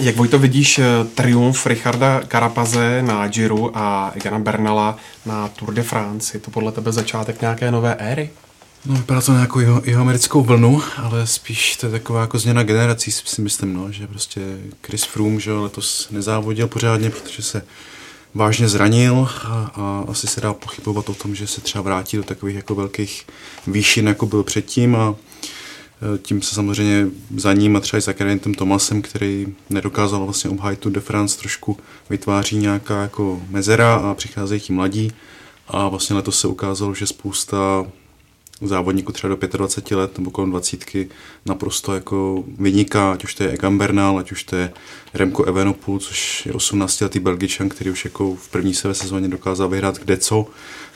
Jak, Vojto, vidíš triumf Richarda Carapaze na Giro a Egana Bernala na Tour de France? Je to podle tebe začátek nějaké nové éry? No, vypadá to na nějakou jeho, jeho americkou vlnu, ale spíš to je taková jako změna generací, si myslím, no, že prostě Chris Froome, že letos nezávodil pořádně, protože se vážně zranil a, a asi se dá pochybovat o tom, že se třeba vrátí do takových jako velkých výšin, jako byl předtím, a tím se samozřejmě za ním a třeba i za Gerainthem Thomasem, který nedokázal vlastně obhájit Tour de France, trošku vytváří nějaká jako mezera a přicházejí ti mladí. A vlastně letos se ukázalo, že spousta závodníků třeba do dvacet pět let nebo kolem dvacítky naprosto jako vyniká, ať už to je Egan Bernal, ať už to je Remco Evenepoel, což je osmnáctiletý Belgičan, který už jako v první své sezóně dokázal vyhrát kdeco,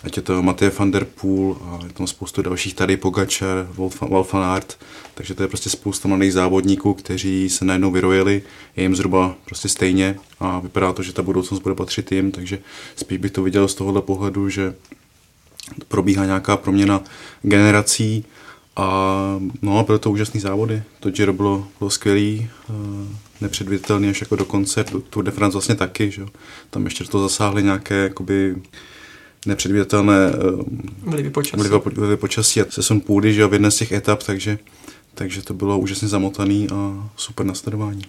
ať je to Mathieu van der Poel a je tam spoustu dalších, tady Pogačar, Wout van Aert, takže to je prostě spousta mladých závodníků, kteří se najednou vyrojili, je jim zhruba prostě stejně a vypadá to, že ta budoucnost bude patřit jim, takže spíš bych to viděl z tohohle pohledu, že probíhá nějaká proměna generací a no a byly to úžasné závody. To Giro bylo, bylo skvělý, nepředvídatelný až jako do konce, Tour de France vlastně taky, že? Tam ještě to zasáhly nějaké jakoby nepředvídatelné vlivy počasí. Vlivy počasí a sesun půdy, že? V jedné z těch etap, takže, takže to bylo úžasně zamotaný a super nasledování.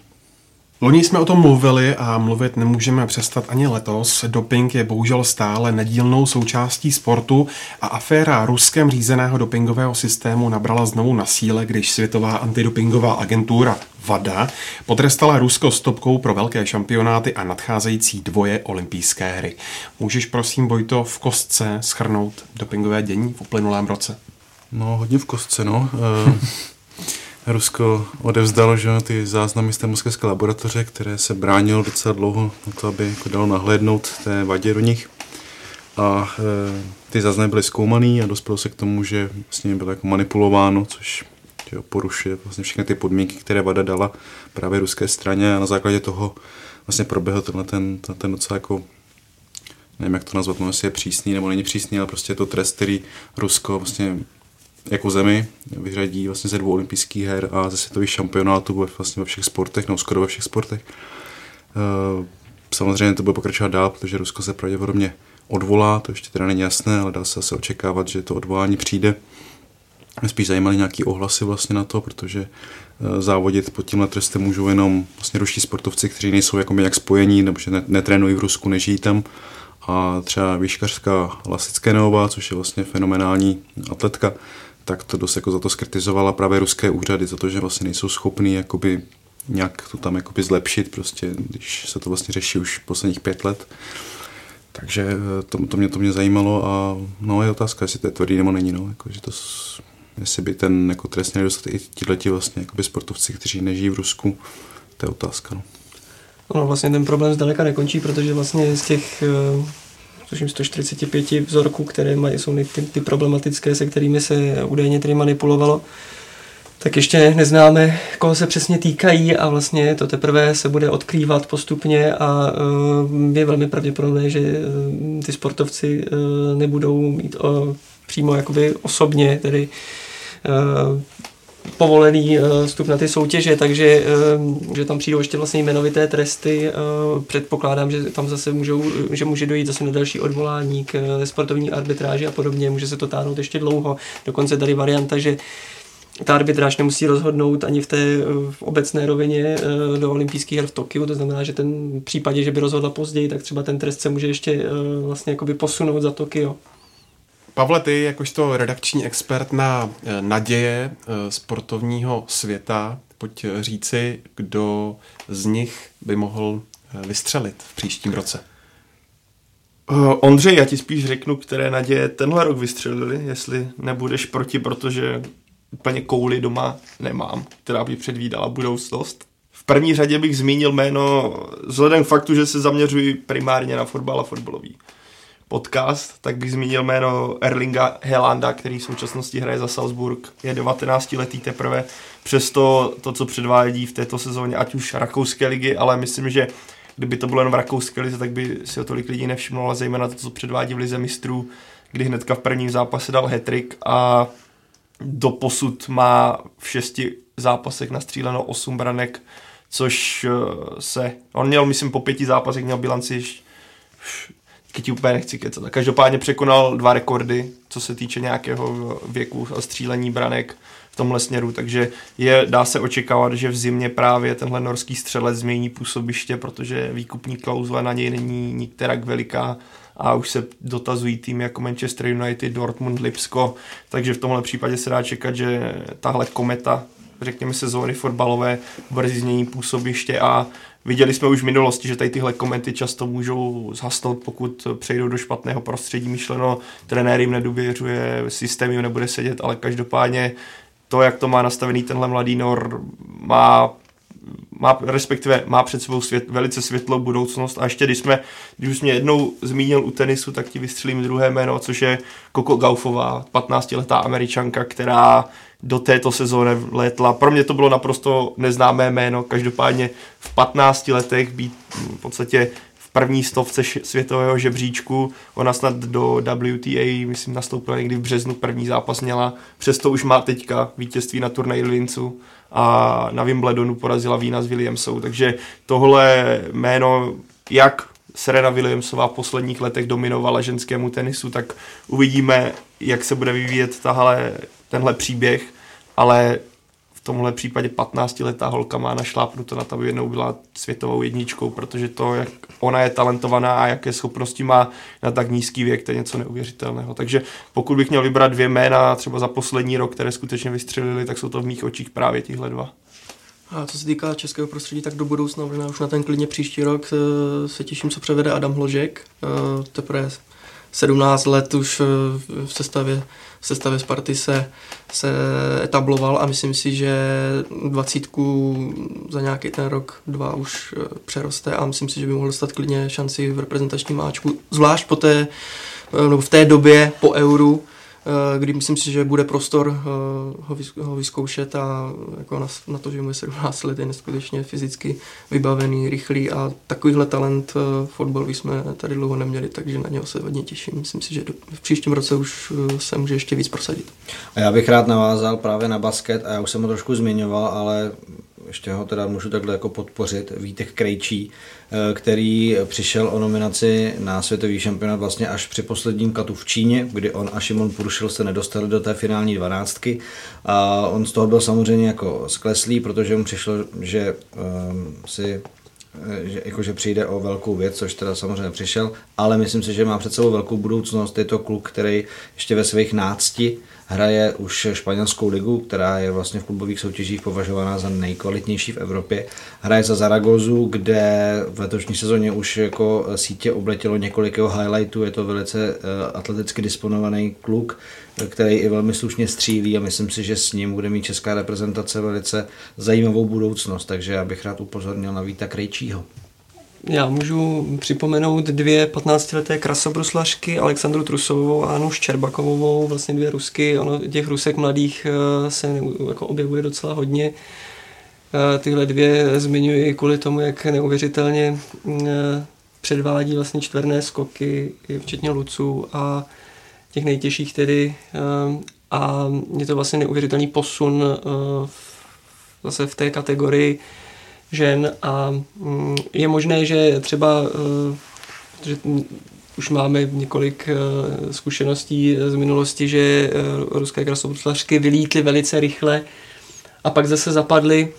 Loni jsme o tom mluvili a mluvit nemůžeme přestat ani letos. Doping je bohužel stále nedílnou součástí sportu a aféra ruskem řízeného dopingového systému nabrala znovu na síle, když světová antidopingová agentura WADA potrestala Rusko stopkou pro velké šampionáty a nadcházející dvoje olympijské hry. Můžeš prosím, Vojto, v kostce shrnout dopingové dění v uplynulém roce? No, hodně v kostce, no. Rusko odevzdalo, že, ty záznamy z té moskevské laboratoře, které se bránilo docela dlouho na to, aby jako dalo nahlédnout té vadě do nich. A e, ty záznamy byly zkoumaný a dospělo se k tomu, že vlastně bylo jako manipulováno, což že, porušuje vlastně všechny ty podmínky, které WADA dala právě ruské straně. A na základě toho vlastně proběhl tenhle ten, ten docela jako, nevím jak to nazvat, no, jestli je přísný nebo není přísný, ale prostě je to trest, který Rusko vlastně jako zemi vyřadí vlastně ze dvou olympijských her a ze světových šampionátů vlastně ve všech sportech, no skoro ve všech sportech. Samozřejmě to bude pokračovat dál, protože Rusko se pravděpodobně odvolá, to ještě teda není jasné, ale dá se asi očekávat, že to odvolání přijde. Spíš zajímaly nějaký ohlasy vlastně na to, protože závodit pod tímhle trestem můžou jenom vlastně ruští sportovci, kteří nejsou jako nějak spojení, nebo že netrénují v Rusku, nežijí tam. A třeba výškařka Lasické Nová, což je vlastně fenomenální atletka, tak to dost jako za to skritizovala právě ruské úřady, za to, že vlastně nejsou schopní jakoby nějak to tam jakoby zlepšit, prostě, když se to vlastně řeší už posledních pět let. Takže to, to, mě, to mě zajímalo a no, je otázka, jestli to je tvrdý nebo není, no, jako, že to, jestli by ten jako trest měli dostat i tihleti vlastně jakoby sportovci, kteří nežijí v Rusku, to je otázka, no. No, vlastně ten problém zdaleka nekončí, protože vlastně z těch tuším, sto čtyřicet pět vzorků, které mají, jsou ty, ty problematické, se kterými se údajně tedy manipulovalo, tak ještě neznáme, koho se přesně týkají a vlastně to teprve se bude odkrývat postupně a je velmi pravděpodobné, že ty sportovci nebudou mít přímo jakoby osobně tedy povolený vstup na ty soutěže, takže že tam přijdou ještě vlastně jmenovité tresty. Předpokládám, že tam zase můžou, že může dojít zase na další odvolání k sportovní arbitráži a podobně. Může se to táhnout ještě dlouho. Dokonce tady varianta, že ta arbitráž nemusí rozhodnout ani v té v obecné rovině do olympijských her v Tokiu, to znamená, že ten v případě, že by rozhodla později, tak třeba ten trest se může ještě vlastně jakoby posunout za Tokio. Pavle, ty jakožto redakční expert na naděje sportovního světa, pojď říci, kdo z nich by mohl vystřelit v příštím roce. Ondřej, já ti spíš řeknu, které naděje tenhle rok vystřelili, jestli nebudeš proti, protože úplně kouli doma nemám, která by předvídala budoucnost. V první řadě bych zmínil jméno, vzhledem k faktu, že se zaměřuji primárně na fotbal a fotbalový podcast, tak bych zmínil jméno Erlinga Haalanda, který v současnosti hraje za Salzburg, je devatenáctiletý teprve, přesto to, co předvádí v této sezóně, ať už rakouské ligy, ale myslím, že kdyby to bylo jen v rakouské lize, tak by si o tolik lidí nevšimlo, ale zejména to, co předvádí v lize mistrů, kdy hnedka v prvním zápase dal hat-trick a doposud má v šesti zápasech nastříleno osm branek, což se, on měl, myslím, po pěti zápasech měl bilanci, když ti úplně nechci kecat. Každopádně překonal dva rekordy, co se týče nějakého věku a střílení branek v tomhle směru, takže je, dá se očekávat, že v zimě právě tenhle norský střelec změní působiště, protože výkupní klauzule na něj není nikterak veliká a už se dotazují týmy jako Manchester United, Dortmund, Lipsko, takže v tomhle případě se dá čekat, že tahle kometa, řekněme, sezóny fotbalové brzy změní působiště a viděli jsme už v minulosti, že tady tyhle komenty často můžou zhasnout, pokud přejdou do špatného prostředí, myšleno trenér jim nedůvěřuje, systém jim nebude sedět, ale každopádně to, jak to má nastavený tenhle mladý Nor, má, má respektive má před sebou svět, velice světlou budoucnost. A ještě když, jsme, když už mě jednou zmínil u tenisu, tak ti vystřelím druhé jméno, což je Coco Gaufová, patnáctiletá Američanka, která do této sezóny létla. Pro mě to bylo naprosto neznámé jméno, každopádně v patnácti letech být v podstatě v první stovce světového žebříčku. Ona snad do W T A, myslím, nastoupila někdy v březnu, první zápas měla, přesto už má teďka vítězství na turnaji Lincu a na Wimbledonu porazila Vína s Williamsou, takže tohle jméno, jak Serena Williamsová v posledních letech dominovala ženskému tenisu, tak uvidíme, jak se bude vyvíjet tahle, tenhle příběh, ale v tomhle případě patnáctiletá holka má našlápnuto na to, aby jednou byla světovou jedničkou, protože to, jak ona je talentovaná a jaké schopnosti má na tak nízký věk, to je něco neuvěřitelného. Takže pokud bych měl vybrat dvě jména třeba za poslední rok, které skutečně vystřelily, tak jsou to v mých očích právě tihle dva. A co se týká českého prostředí, tak do budoucna, možná už na ten klidně příští rok, se těším, co převede Adam Hložek. Teprve sedmnáct let už v sestavě, v sestavě Sparty se, se etabloval a myslím si, že dvacítku za nějaký ten rok, dva už přeroste a myslím si, že by mohl dostat klidně šanci v reprezentačním áčku, zvlášť po té, nebo v té době po euru, kdy myslím si, že bude prostor ho vyzkoušet a jako na, na to, že mu je sedmnáct let, je neskutečně fyzicky vybavený, rychlý a takovýhle talent fotbalový jsme tady dlouho neměli, takže na něho se hodně těším. Myslím si, že v příštím roce už se může ještě víc prosadit. A já bych rád navázal právě na basket a já už jsem ho trošku zmiňoval, ale ještě ho teda můžu takhle jako podpořit, Vítek Krejčí, který přišel o nominaci na světový šampionát vlastně až při posledním katu v Číně, kdy on a Šimon Puršil se nedostali do té finální dvanáctky a on z toho byl samozřejmě jako skleslý, protože mu přišlo, že um, si že, jako, že přijde o velkou věc, což teda samozřejmě přišel, ale myslím si, že má před sebou velkou budoucnost. Je to kluk, který ještě ve svých nácti hraje už španělskou ligu, která je vlastně v klubových soutěžích považovaná za nejkvalitnější v Evropě. Hraje za Zaragozu, kde v letošní sezóně už jako sítě obletilo několik jeho highlightů. Je to velice atleticky disponovaný kluk, který i velmi slušně střílí a myslím si, že s ním bude mít česká reprezentace velice zajímavou budoucnost, takže já bych rád upozornil na Víta Krejčího. Já můžu připomenout dvě patnáctileté krasobruslařky, Alexandru Trusovou a Anu Ščerbakovou, vlastně dvě Rusky. Ono, těch Rusek mladých se jako objevuje docela hodně. Tyhle dvě zmiňuji kvůli tomu, jak neuvěřitelně předvádí vlastně čtverné skoky, včetně luců a těch nejtěžších tedy. A je to vlastně neuvěřitelný posun zase v té kategorii žen a je možné, že třeba, že už máme několik zkušeností z minulosti, že ruské krasobruslařky vylítly velice rychle a pak zase zapadly.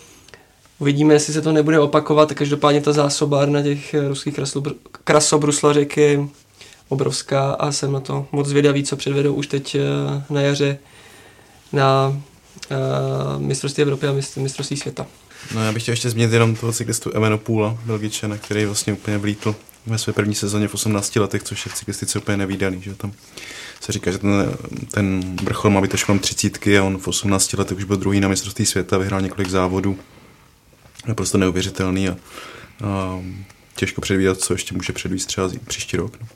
Uvidíme, jestli se to nebude opakovat. Každopádně ta zásobárna těch ruských krasobruslařek je obrovská a jsem na to moc zvědavý, co předvedou už teď na jaře na mistrovství Evropy a mistrovství světa. No, já bych chtěl ještě zmínit jenom toho cyklistu Emeno Půla, Belgičana, který vlastně úplně vlítl ve své první sezóně v osmnácti letech, což je v cyklistice úplně nevídaný, že tam se říká, že ten, ten vrchol má být až kolem třicítky a on v osmnácti letech už byl druhý na mistrovství světa, vyhrál několik závodů, naprosto neuvěřitelný a, a těžko předvídat, co ještě může předvíst třeba příští rok. No.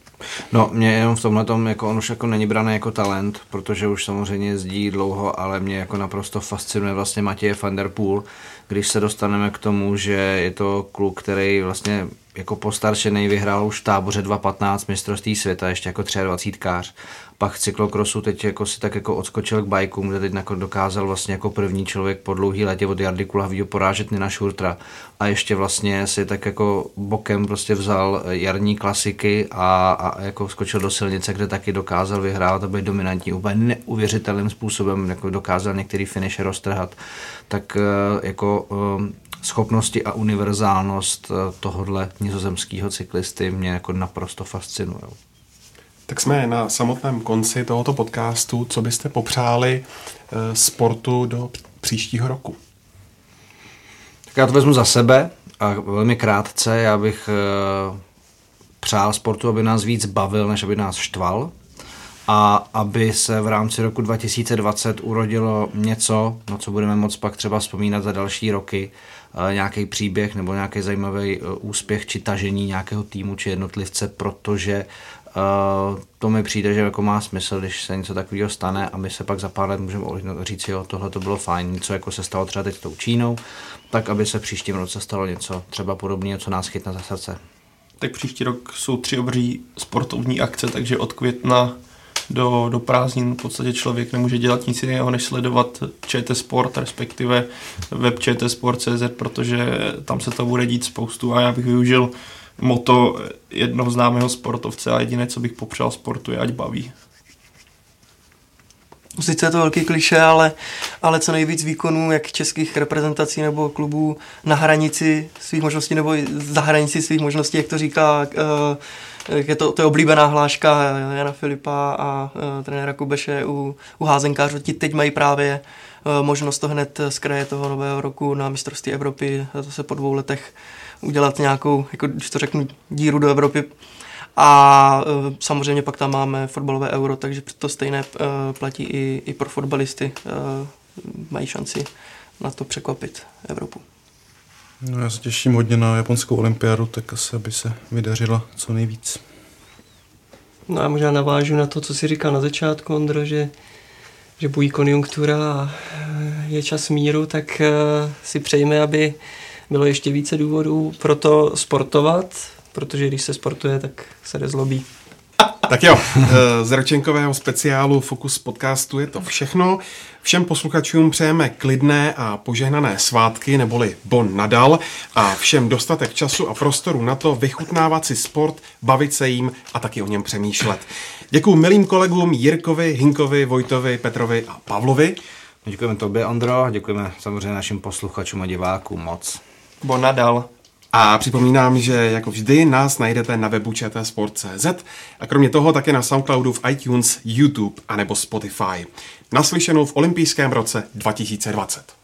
No, mě jenom v tomhletom, jako on už jako není braný jako talent, protože už samozřejmě jezdí dlouho, ale mě jako naprosto fascinuje vlastně Mathieu van der Poel, když se dostaneme k tomu, že je to kluk, který vlastně jako postaršený vyhrál už v táboře dva patnáct mistrovství světa, ještě jako dvacet tři kář. pak v cyklokrosu teď jako si tak jako odskočil k bajkům, kde teď dokázal vlastně jako první člověk po dlouhý letě od Jardy Kulhavýho porážet Nina Šurtra a ještě vlastně si tak jako bokem prostě vzal jarní klasiky a, a jako skočil do silnice, kde taky dokázal vyhrát a být dominantní, úplně neuvěřitelným způsobem jako dokázal některý finisher roztrhat, tak jako schopnosti a univerzálnost tohodle nizozemského cyklisty mě jako naprosto fascinujou. Tak jsme na samotném konci tohoto podcastu. Co byste popřáli sportu do příštího roku? Tak já to vezmu za sebe a velmi krátce. Já bych přál sportu, aby nás víc bavil, než aby nás štval. A aby se v rámci roku dva tisíce dvacet urodilo něco, no co budeme moc pak třeba vzpomínat za další roky, nějaký příběh nebo nějaký zajímavý úspěch či tažení nějakého týmu či jednotlivce, protože Uh, to mi přijde, že jako má smysl, když se něco takového stane a my se pak za pár let můžeme říct, jo, tohle to bylo fajn, něco jako se stalo třeba teď s tou Čínou, tak aby se příštím roce stalo něco třeba podobného, co nás chytne za srdce. Tak příští rok jsou tři obří sportovní akce, takže od května do, do prázdnin v podstatě člověk nemůže dělat nic jiného, než sledovat ČT Sport, respektive web čtsport tečka cz, protože tam se to bude dít spoustu a já bych využil moto jednoho známého sportovce a jediné, co bych popřál sportu, je ať baví. Sice je to velký klišé, ale, ale co nejvíc výkonů jak českých reprezentací nebo klubů na hranici svých možností nebo za hranici svých možností, jak to říká, je to, to je oblíbená hláška Jana Filipa a trenéra Kubeše u, u házenkářů. Ti teď mají právě možnost to hned z kraje toho nového roku na mistrovství Evropy zase po dvou letech udělat nějakou, jako když to řeknu, díru do Evropy. A e, samozřejmě pak tam máme fotbalové euro, takže to stejné e, platí i, i pro fotbalisty. E, mají šanci na to překvapit Evropu. No, já se těším hodně na japonskou olympiádu, tak asi, aby se vydařila co nejvíc. No a možná navážu na to, co jsi říkal na začátku, Ondro, že, že bují konjunktura a je čas míru, tak e, si přejme, aby bylo ještě více důvodů pro to sportovat, protože když se sportuje, tak se nezlobí. Tak jo, z ročenkového speciálu Fokus podcastu je to všechno. Všem posluchačům přejeme klidné a požehnané svátky, neboli bon nadal, a všem dostatek času a prostoru na to vychutnávat si sport, bavit se jím a taky o něm přemýšlet. Děkuju milým kolegům Jirkovi, Hinkovi, Vojtovi, Petrovi a Pavlovi. Děkujeme tobě, Ondro, děkujeme samozřejmě našim posluchačům a divákům moc. Bo nadal. A připomínám, že jako vždy nás najdete na webu čtsport tečka cz a kromě toho také na Soundcloudu, v iTunes, YouTube a nebo Spotify. Naslyšenou v olympijském roce dva tisíce dvacet.